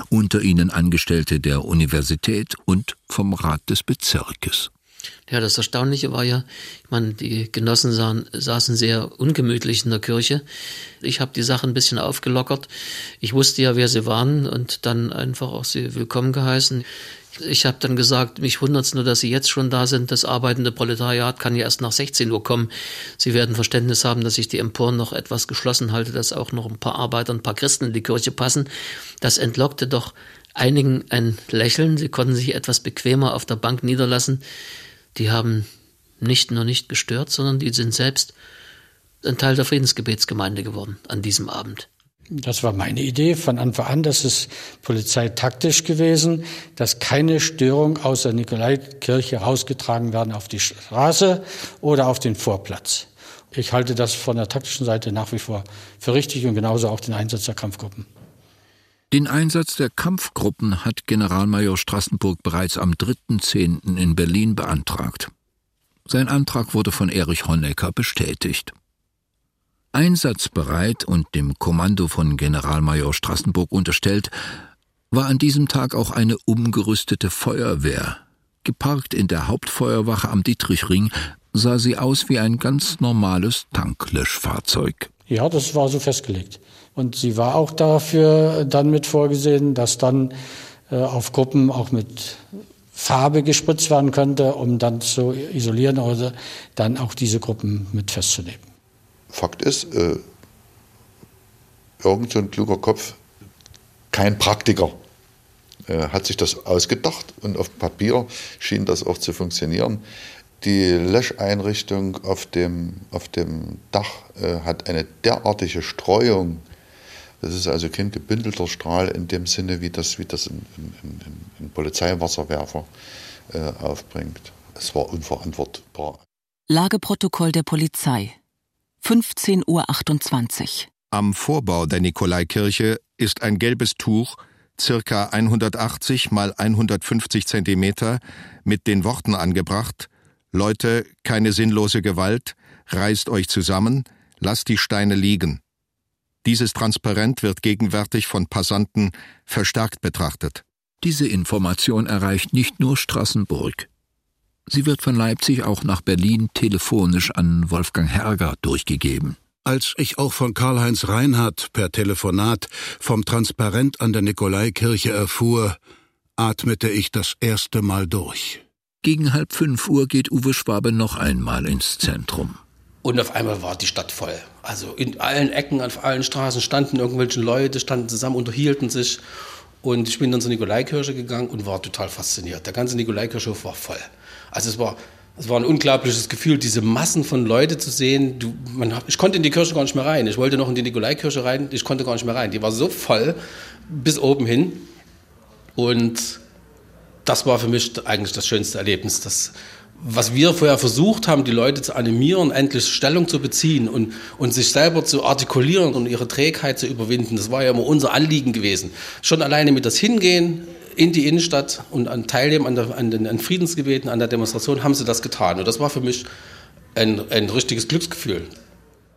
Unter ihnen Angestellte der Universität und vom Rat des Bezirkes. Ja, das Erstaunliche war ja, ich meine, die Genossen saßen sehr ungemütlich in der Kirche. Ich habe die Sache ein bisschen aufgelockert. Ich wusste ja, wer sie waren und dann einfach auch sie willkommen geheißen. Ich habe dann gesagt, mich wundert's nur, dass sie jetzt schon da sind. Das arbeitende Proletariat kann ja erst nach 16 Uhr kommen. Sie werden Verständnis haben, dass ich die Emporen noch etwas geschlossen halte, dass auch noch ein paar Arbeiter, ein paar Christen in die Kirche passen. Das entlockte doch einigen ein Lächeln. Sie konnten sich etwas bequemer auf der Bank niederlassen. Die haben nicht nur nicht gestört, sondern die sind selbst ein Teil der Friedensgebetsgemeinde geworden an diesem Abend. Das war meine Idee von Anfang an. Das ist polizeitaktisch gewesen, dass keine Störung aus der Nikolaikirche rausgetragen werden auf die Straße oder auf den Vorplatz. Ich halte das von der taktischen Seite nach wie vor für richtig und genauso auch den Einsatz der Kampfgruppen. Den Einsatz der Kampfgruppen hat Generalmajor Strassenburg bereits am 3.10. in Berlin beantragt. Sein Antrag wurde von Erich Honecker bestätigt. Einsatzbereit und dem Kommando von Generalmajor Strassenburg unterstellt, war an diesem Tag auch eine umgerüstete Feuerwehr. Geparkt in der Hauptfeuerwache am Dietrichring sah sie aus wie ein ganz normales Tanklöschfahrzeug. Ja, das war so festgelegt. Und sie war auch dafür dann mit vorgesehen, dass dann auf Gruppen auch mit Farbe gespritzt werden könnte, um dann zu isolieren oder dann auch diese Gruppen mit festzunehmen. Fakt ist, irgend so ein kluger Kopf, kein Praktiker, hat sich das ausgedacht und auf Papier schien das auch zu funktionieren. Die Löscheinrichtung auf dem Dach hat eine derartige Streuung. Das ist also kein gebündelter Strahl in dem Sinne, wie das ein Polizeiwasserwerfer aufbringt. Es war unverantwortbar. Lageprotokoll der Polizei. 15.28 Uhr. Am Vorbau der Nikolaikirche ist ein gelbes Tuch, ca. 180 x 150 cm, mit den Worten angebracht: Leute, keine sinnlose Gewalt, reißt euch zusammen, lasst die Steine liegen. Dieses Transparent wird gegenwärtig von Passanten verstärkt betrachtet. Diese Information erreicht nicht nur Strassenburg. Sie wird von Leipzig auch nach Berlin telefonisch an Wolfgang Herger durchgegeben. Als ich auch von Karl-Heinz Reinhardt per Telefonat vom Transparent an der Nikolaikirche erfuhr, atmete ich das erste Mal durch. Gegen 16:30 Uhr geht Uwe Schwabe noch einmal ins Zentrum. Und auf einmal war die Stadt voll. Also in allen Ecken, auf allen Straßen standen irgendwelche Leute, standen zusammen, unterhielten sich. Und ich bin dann zur Nikolaikirche gegangen und war total fasziniert. Der ganze Nikolaikirchhof war voll. Also es war ein unglaubliches Gefühl, diese Massen von Leuten zu sehen. Ich konnte in die Kirche gar nicht mehr rein. Ich wollte noch in die Nikolaikirche rein, ich konnte gar nicht mehr rein. Die war so voll, bis oben hin. Und das war für mich eigentlich das schönste Erlebnis, was wir vorher versucht haben, die Leute zu animieren, endlich Stellung zu beziehen und sich selber zu artikulieren und ihre Trägheit zu überwinden. Das war ja immer unser Anliegen gewesen. Schon alleine mit das Hingehen in die Innenstadt und an Teilnehmen an Friedensgebeten, an der Demonstration, haben sie das getan. Und das war für mich ein richtiges Glücksgefühl.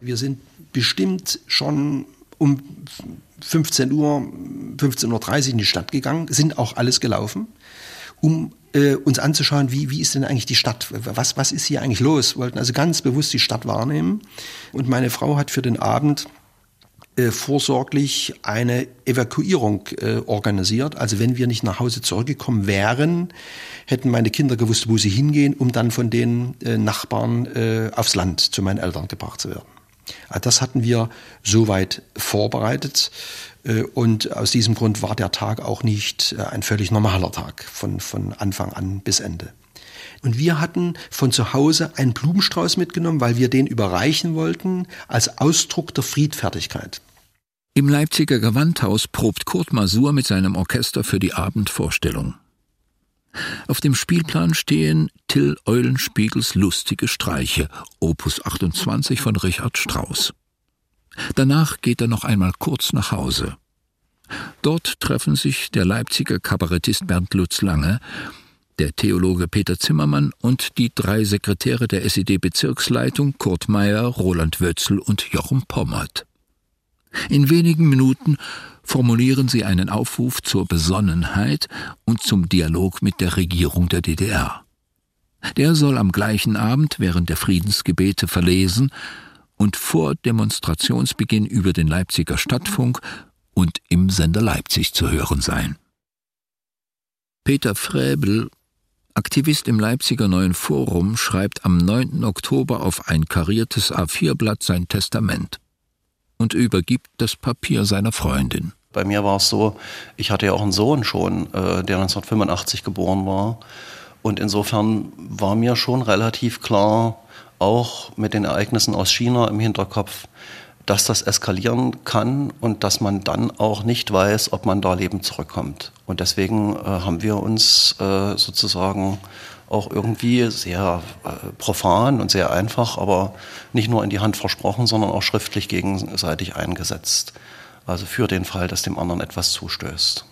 Wir sind bestimmt schon um 15 Uhr, 15.30 Uhr in die Stadt gegangen, sind auch alles gelaufen, um uns anzuschauen, wie ist denn eigentlich die Stadt, was ist hier eigentlich los, wollten also ganz bewusst die Stadt wahrnehmen. Und meine Frau hat für den Abend vorsorglich eine Evakuierung organisiert. Also wenn wir nicht nach Hause zurückgekommen wären, hätten meine Kinder gewusst, wo sie hingehen, um dann von den Nachbarn aufs Land zu meinen Eltern gebracht zu werden. Also das hatten wir soweit vorbereitet. Und aus diesem Grund war der Tag auch nicht ein völlig normaler Tag von Anfang an bis Ende. Und wir hatten von zu Hause einen Blumenstrauß mitgenommen, weil wir den überreichen wollten als Ausdruck der Friedfertigkeit. Im Leipziger Gewandhaus probt Kurt Masur mit seinem Orchester für die Abendvorstellung. Auf dem Spielplan stehen Till Eulenspiegels lustige Streiche, Opus 28 von Richard Strauss. Danach geht er noch einmal kurz nach Hause. Dort treffen sich der Leipziger Kabarettist Bernd Lutz Lange, der Theologe Peter Zimmermann und die drei Sekretäre der SED-Bezirksleitung Kurt Meyer, Roland Wötzel und Jochen Pommert. In wenigen Minuten formulieren sie einen Aufruf zur Besonnenheit und zum Dialog mit der Regierung der DDR. Der soll am gleichen Abend während der Friedensgebete verlesen und vor Demonstrationsbeginn über den Leipziger Stadtfunk und im Sender Leipzig zu hören sein. Peter Fräbel, Aktivist im Leipziger Neuen Forum, schreibt am 9. Oktober auf ein kariertes A4-Blatt sein Testament und übergibt das Papier seiner Freundin. Bei mir war es so, ich hatte ja auch einen Sohn schon, der 1985 geboren war. Und insofern war mir schon relativ klar, auch mit den Ereignissen aus China im Hinterkopf, dass das eskalieren kann und dass man dann auch nicht weiß, ob man da lebend zurückkommt. Und deswegen haben wir uns sozusagen auch irgendwie sehr profan und sehr einfach, aber nicht nur in die Hand versprochen, sondern auch schriftlich gegenseitig eingesetzt. Also für den Fall, dass dem anderen etwas zustößt.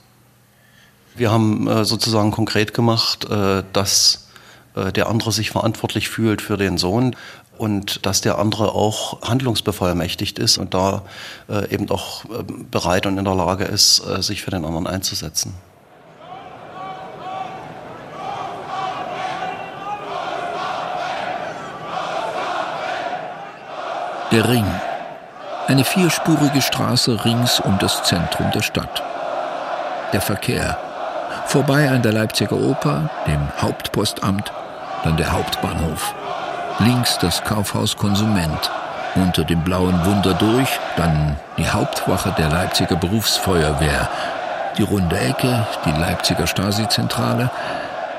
Wir haben sozusagen konkret gemacht, dass der andere sich verantwortlich fühlt für den Sohn. Und dass der andere auch handlungsbevollmächtigt ist und da eben auch bereit und in der Lage ist, sich für den anderen einzusetzen. Der Ring. Eine vierspurige Straße rings um das Zentrum der Stadt. Der Verkehr. Vorbei an der Leipziger Oper, dem Hauptpostamt, dann der Hauptbahnhof. Links das Kaufhaus Konsument, unter dem blauen Wunder durch, dann die Hauptwache der Leipziger Berufsfeuerwehr, die Runde Ecke, die Leipziger Stasi-Zentrale,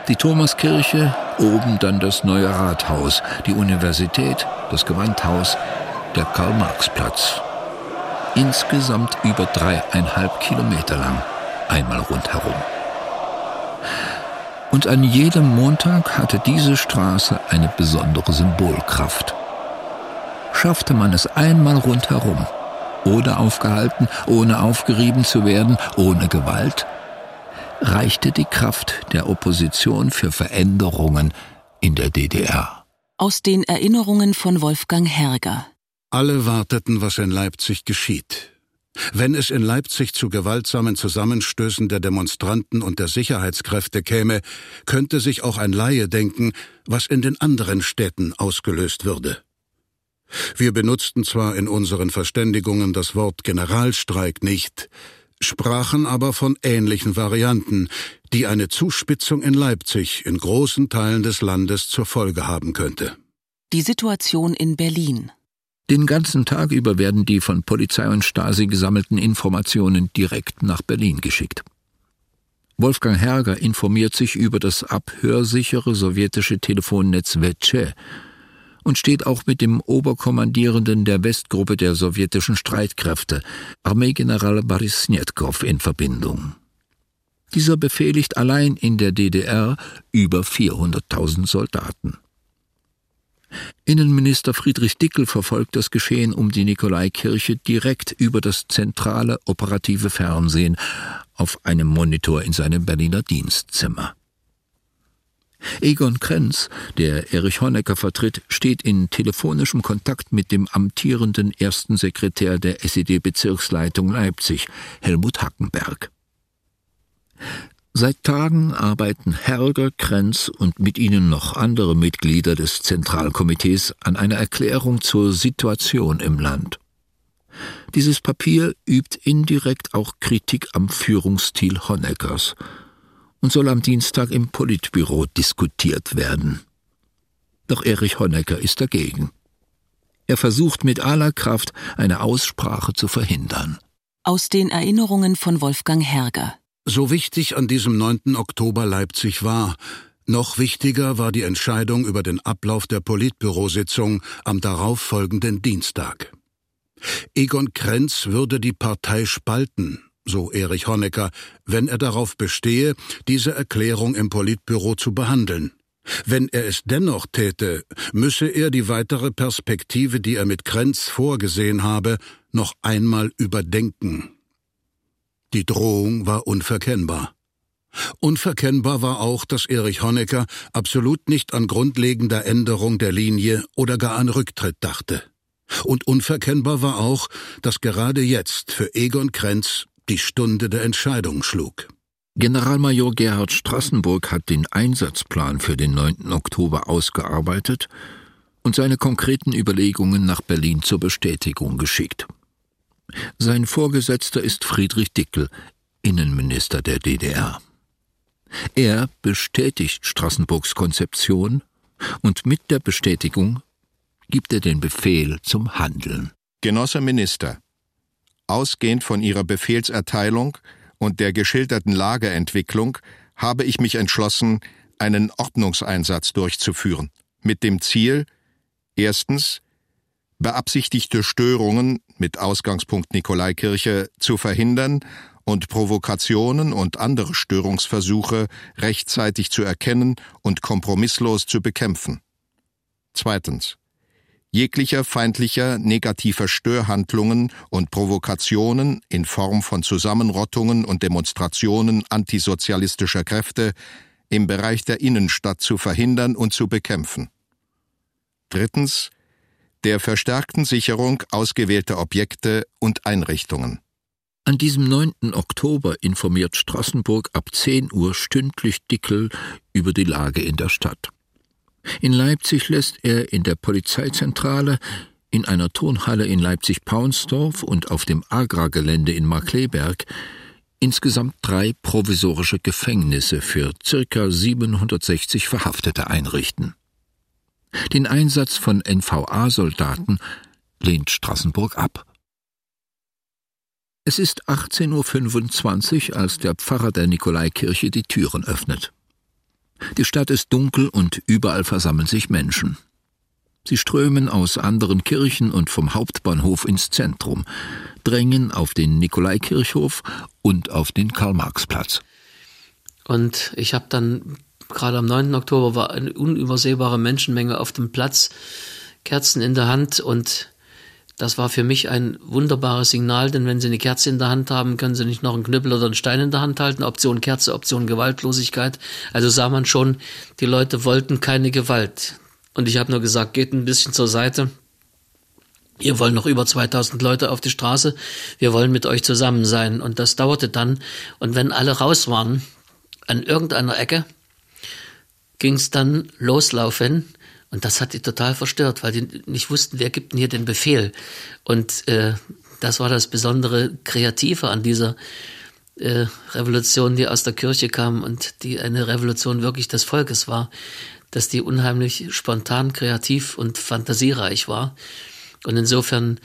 die Thomaskirche, oben dann das neue Rathaus, die Universität, das Gewandhaus, der Karl-Marx-Platz. Insgesamt über 3,5 Kilometer lang, einmal rundherum. Und an jedem Montag hatte diese Straße eine besondere Symbolkraft. Schaffte man es einmal rundherum, ohne aufgehalten, ohne aufgerieben zu werden, ohne Gewalt, reichte die Kraft der Opposition für Veränderungen in der DDR. Aus den Erinnerungen von Wolfgang Herger. Alle warteten, was in Leipzig geschieht. Wenn es in Leipzig zu gewaltsamen Zusammenstößen der Demonstranten und der Sicherheitskräfte käme, könnte sich auch ein Laie denken, was in den anderen Städten ausgelöst würde. Wir benutzten zwar in unseren Verständigungen das Wort Generalstreik nicht, sprachen aber von ähnlichen Varianten, die eine Zuspitzung in Leipzig in großen Teilen des Landes zur Folge haben könnte. Die Situation in Berlin. Den ganzen Tag über werden die von Polizei und Stasi gesammelten Informationen direkt nach Berlin geschickt. Wolfgang Herger informiert sich über das abhörsichere sowjetische Telefonnetz Vecchè und steht auch mit dem Oberkommandierenden der Westgruppe der sowjetischen Streitkräfte, Armeegeneral Borissnjetkow, in Verbindung. Dieser befehligt allein in der DDR über 400.000 Soldaten. Innenminister Friedrich Dickel verfolgt das Geschehen um die Nikolaikirche direkt über das zentrale operative Fernsehen auf einem Monitor in seinem Berliner Dienstzimmer. Egon Krenz, der Erich Honecker vertritt, steht in telefonischem Kontakt mit dem amtierenden ersten Sekretär der SED-Bezirksleitung Leipzig, Helmut Hackenberg. Seit Tagen arbeiten Herger, Krenz und mit ihnen noch andere Mitglieder des Zentralkomitees an einer Erklärung zur Situation im Land. Dieses Papier übt indirekt auch Kritik am Führungsstil Honeckers und soll am Dienstag im Politbüro diskutiert werden. Doch Erich Honecker ist dagegen. Er versucht mit aller Kraft, eine Aussprache zu verhindern. Aus den Erinnerungen von Wolfgang Herger. So wichtig an diesem 9. Oktober Leipzig war, noch wichtiger war die Entscheidung über den Ablauf der Politbürositzung am darauffolgenden Dienstag. Egon Krenz würde die Partei spalten, so Erich Honecker, wenn er darauf bestehe, diese Erklärung im Politbüro zu behandeln. Wenn er es dennoch täte, müsse er die weitere Perspektive, die er mit Krenz vorgesehen habe, noch einmal überdenken. Die Drohung war unverkennbar. Unverkennbar war auch, dass Erich Honecker absolut nicht an grundlegender Änderung der Linie oder gar an Rücktritt dachte. Und unverkennbar war auch, dass gerade jetzt für Egon Krenz die Stunde der Entscheidung schlug. Generalmajor Gerhard Strassenburg hat den Einsatzplan für den 9. Oktober ausgearbeitet und seine konkreten Überlegungen nach Berlin zur Bestätigung geschickt. Sein Vorgesetzter ist Friedrich Dickel, Innenminister der DDR. Er bestätigt Strassenburgs Konzeption und mit der Bestätigung gibt er den Befehl zum Handeln. Genosse Minister, ausgehend von Ihrer Befehlserteilung und der geschilderten Lageentwicklung habe ich mich entschlossen, einen Ordnungseinsatz durchzuführen, mit dem Ziel, erstens, beabsichtigte Störungen mit Ausgangspunkt Nikolaikirche zu verhindern und Provokationen und andere Störungsversuche rechtzeitig zu erkennen und kompromisslos zu bekämpfen. Zweitens, jeglicher feindlicher, negativer Störhandlungen und Provokationen in Form von Zusammenrottungen und Demonstrationen antisozialistischer Kräfte im Bereich der Innenstadt zu verhindern und zu bekämpfen. Drittens, der verstärkten Sicherung ausgewählter Objekte und Einrichtungen. An diesem 9. Oktober informiert Strassenburg ab 10 Uhr stündlich Dickel über die Lage in der Stadt. In Leipzig lässt er in der Polizeizentrale, in einer Turnhalle in Leipzig-Paunsdorf und auf dem Agra-Gelände in Markkleeberg insgesamt 3 provisorische Gefängnisse für ca. 760 Verhaftete einrichten. Den Einsatz von NVA-Soldaten lehnt Strassenburg ab. Es ist 18.25 Uhr, als der Pfarrer der Nikolaikirche die Türen öffnet. Die Stadt ist dunkel und überall versammeln sich Menschen. Sie strömen aus anderen Kirchen und vom Hauptbahnhof ins Zentrum, drängen auf den Nikolaikirchhof und auf den Karl-Marx-Platz. Und ich habe dann, gerade am 9. Oktober, war eine unübersehbare Menschenmenge auf dem Platz, Kerzen in der Hand, und das war für mich ein wunderbares Signal, denn wenn Sie eine Kerze in der Hand haben, können Sie nicht noch einen Knüppel oder einen Stein in der Hand halten. Option Kerze, Option Gewaltlosigkeit. Also sah man schon, die Leute wollten keine Gewalt. Und ich habe nur gesagt, geht ein bisschen zur Seite. Ihr wollt noch über 2000 Leute auf die Straße. Wir wollen mit euch zusammen sein. Und das dauerte dann. Und wenn alle raus waren, an irgendeiner Ecke, ging es dann loslaufen, und das hat die total verstört, weil die nicht wussten, wer gibt denn hier den Befehl. Und das war das besondere Kreative an dieser Revolution, die aus der Kirche kam und die eine Revolution wirklich des Volkes war, dass die unheimlich spontan, kreativ und fantasiereich war. Und insofern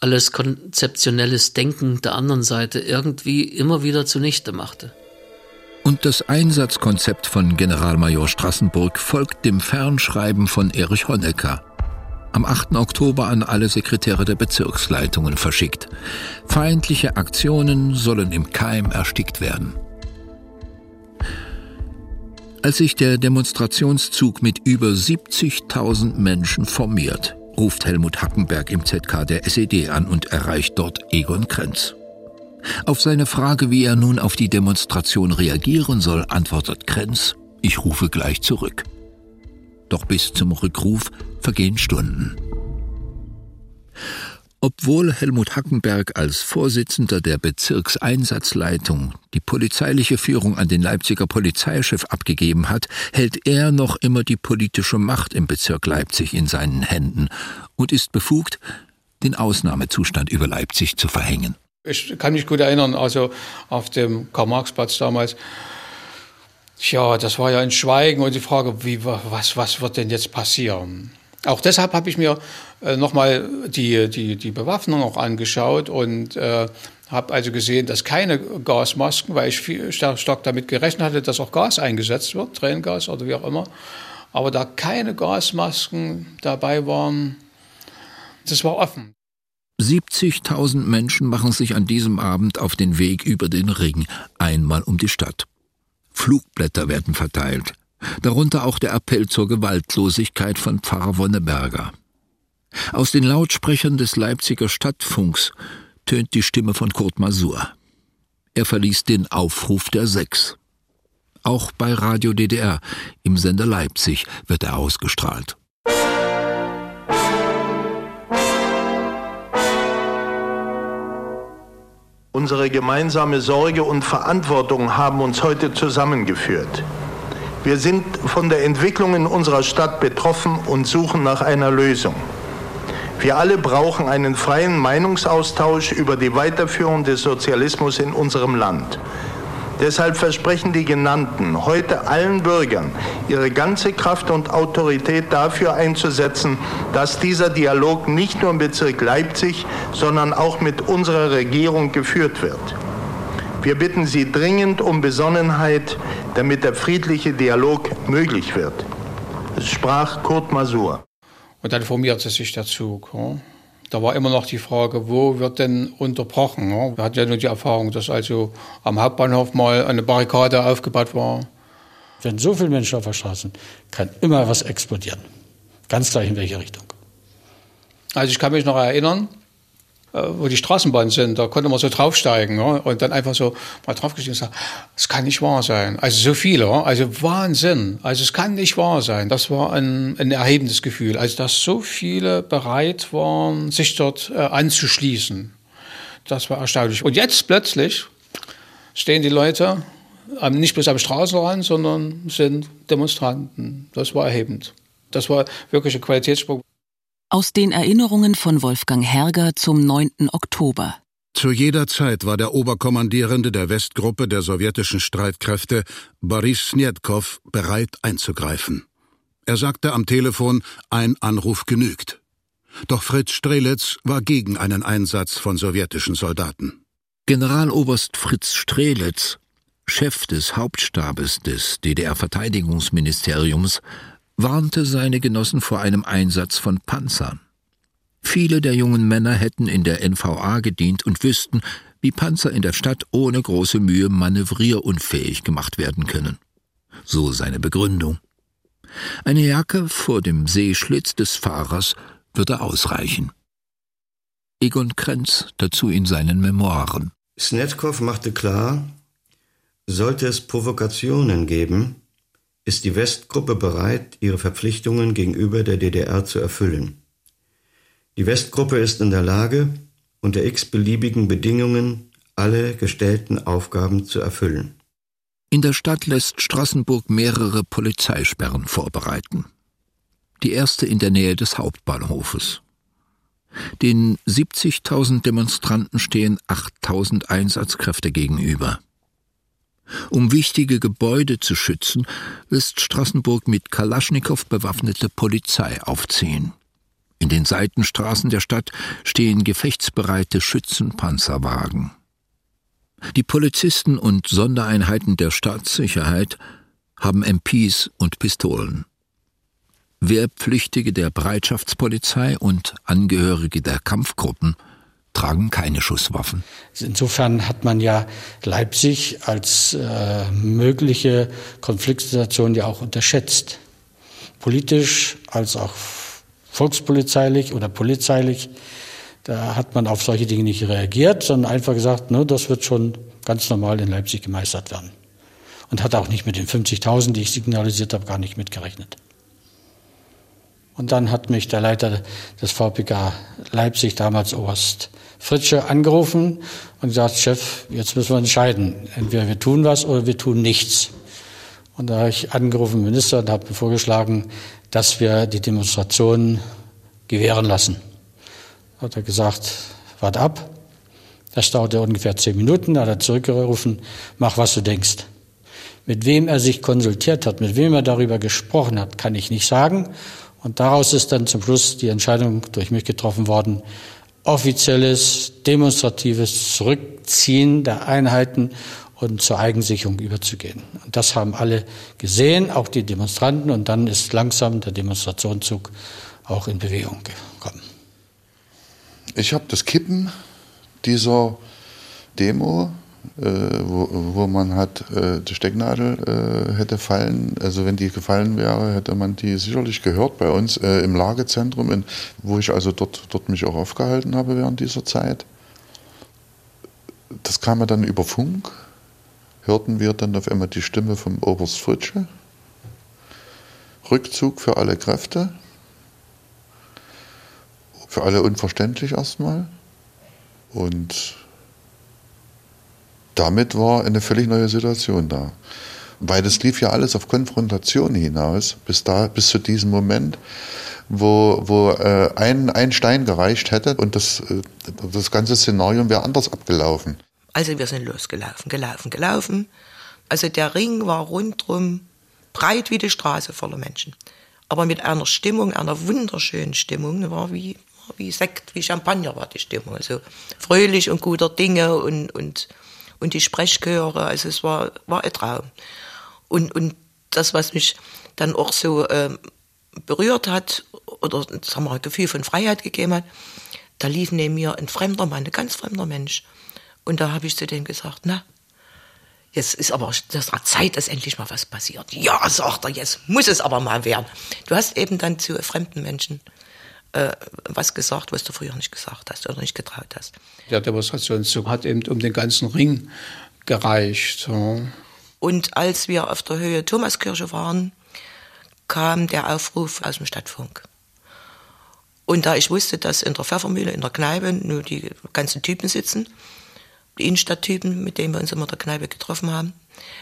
alles konzeptionelles Denken der anderen Seite irgendwie immer wieder zunichte machte. Und das Einsatzkonzept von Generalmajor Strassenburg folgt dem Fernschreiben von Erich Honecker, am 8. Oktober an alle Sekretäre der Bezirksleitungen verschickt. Feindliche Aktionen sollen im Keim erstickt werden. Als sich der Demonstrationszug mit über 70.000 Menschen formiert, ruft Helmut Hackenberg im ZK der SED an und erreicht dort Egon Krenz. Auf seine Frage, wie er nun auf die Demonstration reagieren soll, antwortet Krenz: Ich rufe gleich zurück. Doch bis zum Rückruf vergehen Stunden. Obwohl Helmut Hackenberg als Vorsitzender der Bezirkseinsatzleitung die polizeiliche Führung an den Leipziger Polizeichef abgegeben hat, hält er noch immer die politische Macht im Bezirk Leipzig in seinen Händen und ist befugt, den Ausnahmezustand über Leipzig zu verhängen. Ich kann mich gut erinnern, also auf dem Karl-Marx-Platz damals, ja, das war ja ein Schweigen und die Frage, was wird denn jetzt passieren? Auch deshalb habe ich mir nochmal die Bewaffnung auch angeschaut und habe also gesehen, dass keine Gasmasken, weil ich viel, stark damit gerechnet hatte, dass auch Gas eingesetzt wird, Tränengas oder wie auch immer. Aber da keine Gasmasken dabei waren, das war offen. 70.000 Menschen machen sich an diesem Abend auf den Weg über den Ring, einmal um die Stadt. Flugblätter werden verteilt. Darunter auch der Appell zur Gewaltlosigkeit von Pfarrer Wonneberger. Aus den Lautsprechern des Leipziger Stadtfunks tönt die Stimme von Kurt Masur. Er verließ den Aufruf der 6. Auch bei Radio DDR im Sender Leipzig wird er ausgestrahlt. Unsere gemeinsame Sorge und Verantwortung haben uns heute zusammengeführt. Wir sind von der Entwicklung in unserer Stadt betroffen und suchen nach einer Lösung. Wir alle brauchen einen freien Meinungsaustausch über die Weiterführung des Sozialismus in unserem Land. Deshalb versprechen die Genannten heute allen Bürgern, ihre ganze Kraft und Autorität dafür einzusetzen, dass dieser Dialog nicht nur im Bezirk Leipzig, sondern auch mit unserer Regierung geführt wird. Wir bitten Sie dringend um Besonnenheit, damit der friedliche Dialog möglich wird. Es sprach Kurt Masur. Und dann formierte sich der Zug. Ja. Da war immer noch die Frage, wo wird denn unterbrochen? Ja. Wir hatten ja nur die Erfahrung, dass also am Hauptbahnhof mal eine Barrikade aufgebaut war. Wenn so viele Menschen auf der Straße sind, kann immer was explodieren. Ganz gleich in welche Richtung. Also ich kann mich noch erinnern, wo die Straßenbahnen sind, da konnte man so draufsteigen, ja, und dann einfach so mal draufgestiegen und sagen, es kann nicht wahr sein. Also so viele, also Wahnsinn, also es kann nicht wahr sein. Das war ein erhebendes Gefühl, also dass so viele bereit waren, sich dort anzuschließen. Das war erstaunlich. Und jetzt plötzlich stehen die Leute nicht bloß am Straßenrand, sondern sind Demonstranten. Das war erhebend. Das war wirklich ein Qualitätssprung. Aus den Erinnerungen von Wolfgang Herger zum 9. Oktober. Zu jeder Zeit war der Oberkommandierende der Westgruppe der sowjetischen Streitkräfte, Boris Snetkow, bereit einzugreifen. Er sagte am Telefon, ein Anruf genügt. Doch Fritz Strelitz war gegen einen Einsatz von sowjetischen Soldaten. Generaloberst Fritz Strelitz, Chef des Hauptstabes des DDR-Verteidigungsministeriums, warnte seine Genossen vor einem Einsatz von Panzern. Viele der jungen Männer hätten in der NVA gedient und wüssten, wie Panzer in der Stadt ohne große Mühe manövrierunfähig gemacht werden können. So seine Begründung. Eine Jacke vor dem Sehschlitz des Fahrers würde ausreichen. Egon Krenz dazu in seinen Memoiren. Snetkow machte klar, sollte es Provokationen geben, ist die Westgruppe bereit, ihre Verpflichtungen gegenüber der DDR zu erfüllen. Die Westgruppe ist in der Lage, unter x-beliebigen Bedingungen alle gestellten Aufgaben zu erfüllen. In der Stadt lässt Strassenburg mehrere Polizeisperren vorbereiten. Die erste in der Nähe des Hauptbahnhofes. Den 70.000 Demonstranten stehen 8.000 Einsatzkräfte gegenüber. Um wichtige Gebäude zu schützen, lässt Strassenburg mit Kalaschnikow bewaffnete Polizei aufziehen. In den Seitenstraßen der Stadt stehen gefechtsbereite Schützenpanzerwagen. Die Polizisten und Sondereinheiten der Staatssicherheit haben MPs und Pistolen. Wehrpflichtige der Bereitschaftspolizei und Angehörige der Kampfgruppen tragen keine Schusswaffen. Insofern hat man ja Leipzig als mögliche Konfliktsituation ja auch unterschätzt. Politisch als auch volkspolizeilich oder polizeilich. Da hat man auf solche Dinge nicht reagiert, sondern einfach gesagt, ne, das wird schon ganz normal in Leipzig gemeistert werden. Und hat auch nicht mit den 50.000, die ich signalisiert habe, gar nicht mitgerechnet. Und dann hat mich der Leiter des VPK Leipzig, damals Oberst Fritzsche, angerufen und gesagt, Chef, jetzt müssen wir entscheiden. Entweder wir tun was oder wir tun nichts. Und da habe ich angerufen, Minister, und habe mir vorgeschlagen, dass wir die Demonstrationen gewähren lassen. Da hat er gesagt, wart ab. Das dauerte ungefähr 10 Minuten, da hat er zurückgerufen, mach, was du denkst. Mit wem er sich konsultiert hat, mit wem er darüber gesprochen hat, kann ich nicht sagen. Und daraus ist dann zum Schluss die Entscheidung durch mich getroffen worden, offizielles, demonstratives Zurückziehen der Einheiten und zur Eigensicherung überzugehen. Und das haben alle gesehen, auch die Demonstranten. Und dann ist langsam der Demonstrationszug auch in Bewegung gekommen. Ich habe das Kippen dieser Demo, wo man hat die Stecknadel hätte fallen, also wenn die gefallen wäre, hätte man die sicherlich gehört bei uns im Lagezentrum, wo ich also dort mich auch aufgehalten habe während dieser Zeit. Das kam ja dann über Funk, hörten wir dann auf einmal die Stimme vom Oberst Fritzsche, Rückzug für alle Kräfte, für alle unverständlich erstmal, und damit war eine völlig neue Situation da. Weil das lief ja alles auf Konfrontation hinaus, bis zu diesem Moment, wo ein Stein gereicht hätte und das ganze Szenario wäre anders abgelaufen. Also wir sind losgelaufen. Also der Ring war rundherum breit wie die Straße voller Menschen. Aber mit einer Stimmung, einer wunderschönen Stimmung, war wie Sekt, wie Champagner war die Stimmung. Also fröhlich und guter Dinge und die Sprechchöre, also es war ein Traum. Und das, was mich dann auch so berührt hat, oder das haben wir ein Gefühl von Freiheit gegeben hat, da lief neben mir ein fremder Mann, ein ganz fremder Mensch. Und da habe ich zu dem gesagt, na, jetzt ist aber das Zeit, dass endlich mal was passiert. Ja, sagt er, jetzt muss es aber mal werden. Du hast eben dann zu fremden Menschen was gesagt, was du früher nicht gesagt hast oder nicht getraut hast. Der Demonstrationszug hat eben um den ganzen Ring gereicht. Ja. Und als wir auf der Höhe Thomaskirche waren, kam der Aufruf aus dem Stadtfunk. Und da ich wusste, dass in der Pfeffermühle, in der Kneipe nur die ganzen Typen sitzen, die Innenstadttypen, mit denen wir uns immer in der Kneipe getroffen haben,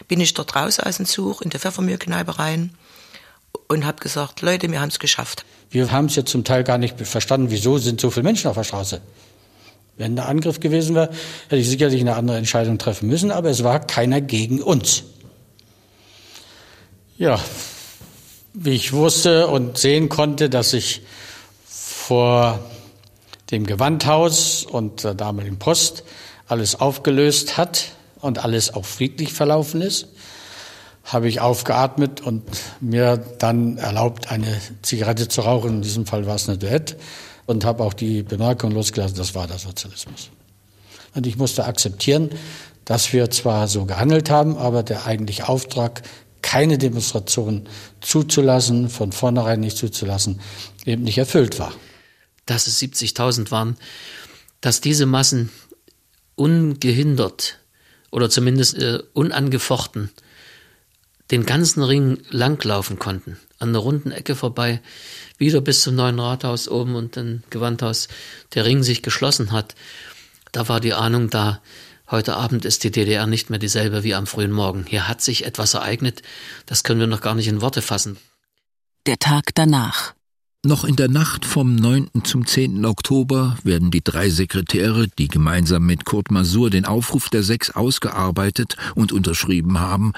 bin ich dort raus aus dem Zug in die Pfeffermühlkneipe rein und habe gesagt, Leute, wir haben es geschafft. Wir haben es ja zum Teil gar nicht verstanden, wieso sind so viele Menschen auf der Straße. Wenn der Angriff gewesen wäre, hätte ich sicherlich eine andere Entscheidung treffen müssen, aber es war keiner gegen uns. Ja, wie ich wusste und sehen konnte, dass ich vor dem Gewandhaus und der damaligen Post alles aufgelöst hat und alles auch friedlich verlaufen ist, habe ich aufgeatmet und mir dann erlaubt, eine Zigarette zu rauchen. In diesem Fall war es eine Duett. Und habe auch die Bemerkung losgelassen, das war der Sozialismus. Und ich musste akzeptieren, dass wir zwar so gehandelt haben, aber der eigentliche Auftrag, keine Demonstration zuzulassen, von vornherein nicht zuzulassen, eben nicht erfüllt war. Dass es 70.000 waren, dass diese Massen ungehindert oder zumindest unangefochten den ganzen Ring langlaufen konnten, an einer runden Ecke vorbei, wieder bis zum Neuen Rathaus oben und dann Gewandhaus, der Ring sich geschlossen hat. Da war die Ahnung da, heute Abend ist die DDR nicht mehr dieselbe wie am frühen Morgen. Hier hat sich etwas ereignet, das können wir noch gar nicht in Worte fassen. Der Tag danach. Noch in der Nacht vom 9. zum 10. Oktober werden die 3 Sekretäre, die gemeinsam mit Kurt Masur den Aufruf der 6 ausgearbeitet und unterschrieben haben,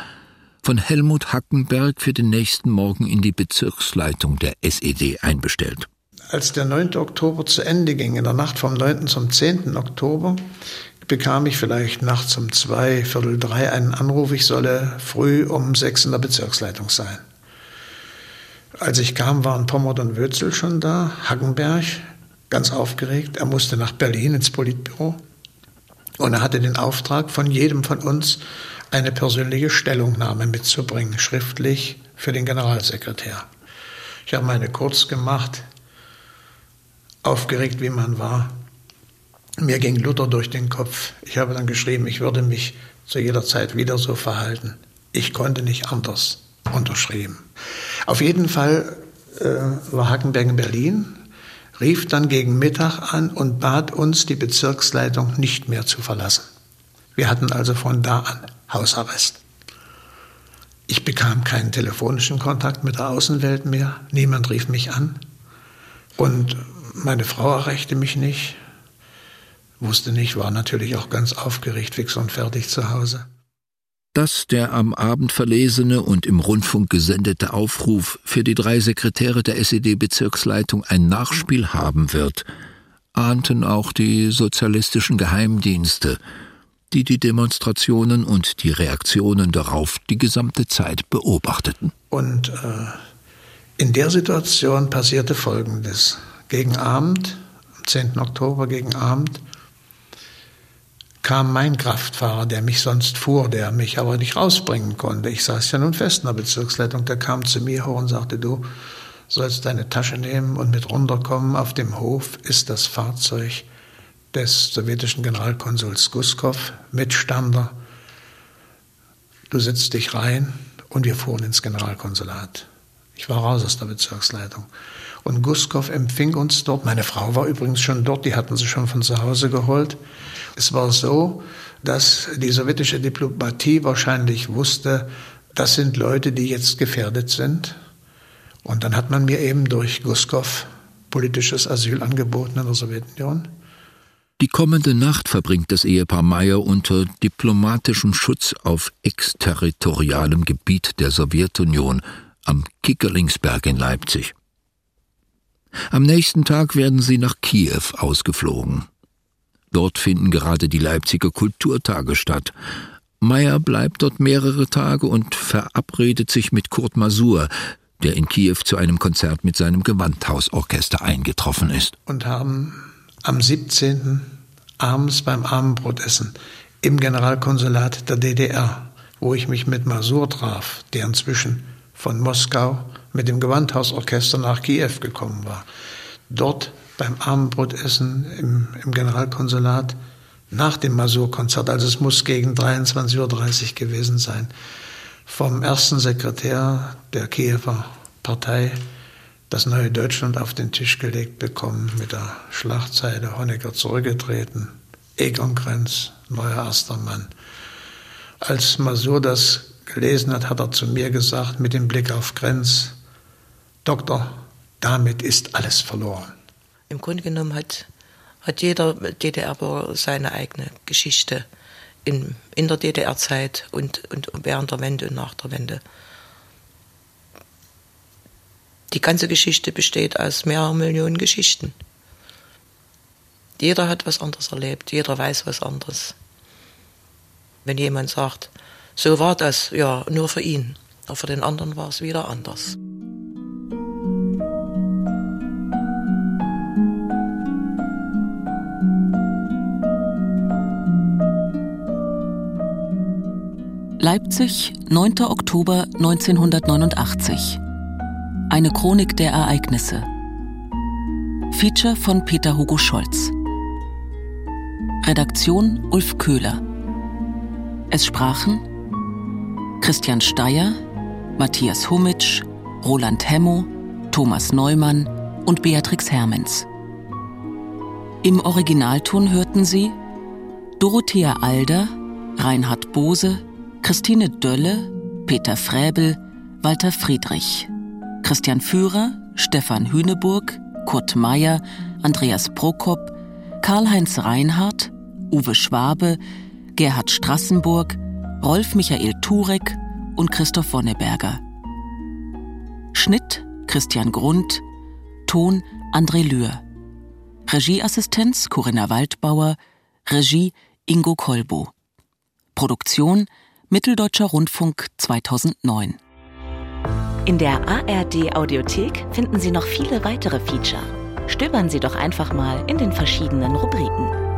von Helmut Hackenberg für den nächsten Morgen in die Bezirksleitung der SED einbestellt. Als der 9. Oktober zu Ende ging, in der Nacht vom 9. zum 10. Oktober, bekam ich vielleicht nachts um 2, Viertel 3 einen Anruf, ich solle früh um 6 in der Bezirksleitung sein. Als ich kam, waren Pommert und Wötzel schon da, Hackenberg, ganz aufgeregt. Er musste nach Berlin ins Politbüro und er hatte den Auftrag, von jedem von uns eine persönliche Stellungnahme mitzubringen, schriftlich für den Generalsekretär. Ich habe meine kurz gemacht, aufgeregt wie man war. Mir ging Luther durch den Kopf. Ich habe dann geschrieben, ich würde mich zu jeder Zeit wieder so verhalten. Ich konnte nicht anders, unterschrieben. Auf jeden Fall war Hackenberg in Berlin, rief dann gegen Mittag an und bat uns, die Bezirksleitung nicht mehr zu verlassen. Wir hatten also von da an Hausarrest. Ich bekam keinen telefonischen Kontakt mit der Außenwelt mehr. Niemand rief mich an. Und meine Frau erreichte mich nicht. Wusste nicht, war natürlich auch ganz aufgeregt, fix und fertig zu Hause. Dass der am Abend verlesene und im Rundfunk gesendete Aufruf für die 3 Sekretäre der SED-Bezirksleitung ein Nachspiel haben wird, ahnten auch die sozialistischen Geheimdienste, die die Demonstrationen und die Reaktionen darauf die gesamte Zeit beobachteten. Und in der Situation passierte Folgendes. Gegen Abend, am 10. Oktober gegen Abend, kam mein Kraftfahrer, der mich sonst fuhr, der mich aber nicht rausbringen konnte. Ich saß ja nun fest in der Bezirksleitung. Der kam zu mir hoch und sagte, du sollst deine Tasche nehmen und mit runterkommen. Auf dem Hof ist das Fahrzeug des sowjetischen Generalkonsuls Guskow, Mitstander. Du setzt dich rein und wir fuhren ins Generalkonsulat. Ich war raus aus der Bezirksleitung. Und Guskow empfing uns dort. Meine Frau war übrigens schon dort, die hatten sie schon von zu Hause geholt. Es war so, dass die sowjetische Diplomatie wahrscheinlich wusste, das sind Leute, die jetzt gefährdet sind. Und dann hat man mir eben durch Guskow politisches Asyl angeboten in der Sowjetunion. Die kommende Nacht verbringt das Ehepaar Meyer unter diplomatischem Schutz auf exterritorialem Gebiet der Sowjetunion am Kickerlingsberg in Leipzig. Am nächsten Tag werden sie nach Kiew ausgeflogen. Dort finden gerade die Leipziger Kulturtage statt. Meyer bleibt dort mehrere Tage und verabredet sich mit Kurt Masur, der in Kiew zu einem Konzert mit seinem Gewandhausorchester eingetroffen ist. Und haben am 17. abends beim Abendbrotessen im Generalkonsulat der DDR, wo ich mich mit Masur traf, der inzwischen von Moskau mit dem Gewandhausorchester nach Kiew gekommen war. Dort beim Abendbrotessen im Generalkonsulat nach dem Masur-Konzert, also es muss gegen 23:30 Uhr gewesen sein, vom ersten Sekretär der Kiewer Partei das neue Deutschland auf den Tisch gelegt bekommen, mit der Schlagzeile Honecker zurückgetreten, Egon Krenz, neuer erster Mann. Als Masur das gelesen hat, hat er zu mir gesagt, mit dem Blick auf Krenz, Doktor, damit ist alles verloren. Im Grunde genommen hat jeder DDR-Bürger seine eigene Geschichte in der DDR-Zeit und während der Wende und nach der Wende. Die ganze Geschichte besteht aus mehreren Millionen Geschichten. Jeder hat was anderes erlebt, jeder weiß was anderes. Wenn jemand sagt, so war das, ja, nur für ihn, aber für den anderen war es wieder anders. Leipzig, 9. Oktober 1989. Eine Chronik der Ereignisse. Feature von Peter-Hugo Scholz. Redaktion Ulf Köhler. Es sprachen Christian Steyer, Matthias Hummitsch, Roland Hemmo, Thomas Neumann und Beatrix Hermens. Im Originalton hörten Sie Dorothea Alder, Reinhard Bose, Christine Dölle, Peter Fräbel, Walter Friedrich, Christian Führer, Stefan Hüneburg, Kurt Meyer, Andreas Prokop, Karl-Heinz Reinhardt, Uwe Schwabe, Gerhard Strassenburg, Rolf Michael Turek und Christoph Wonneberger. Schnitt Christian Grund, Ton André Lühr, Regieassistenz Corinna Waldbauer, Regie Ingo Kolbo, Produktion Mitteldeutscher Rundfunk 2009. In der ARD-Audiothek finden Sie noch viele weitere Feature. Stöbern Sie doch einfach mal in den verschiedenen Rubriken.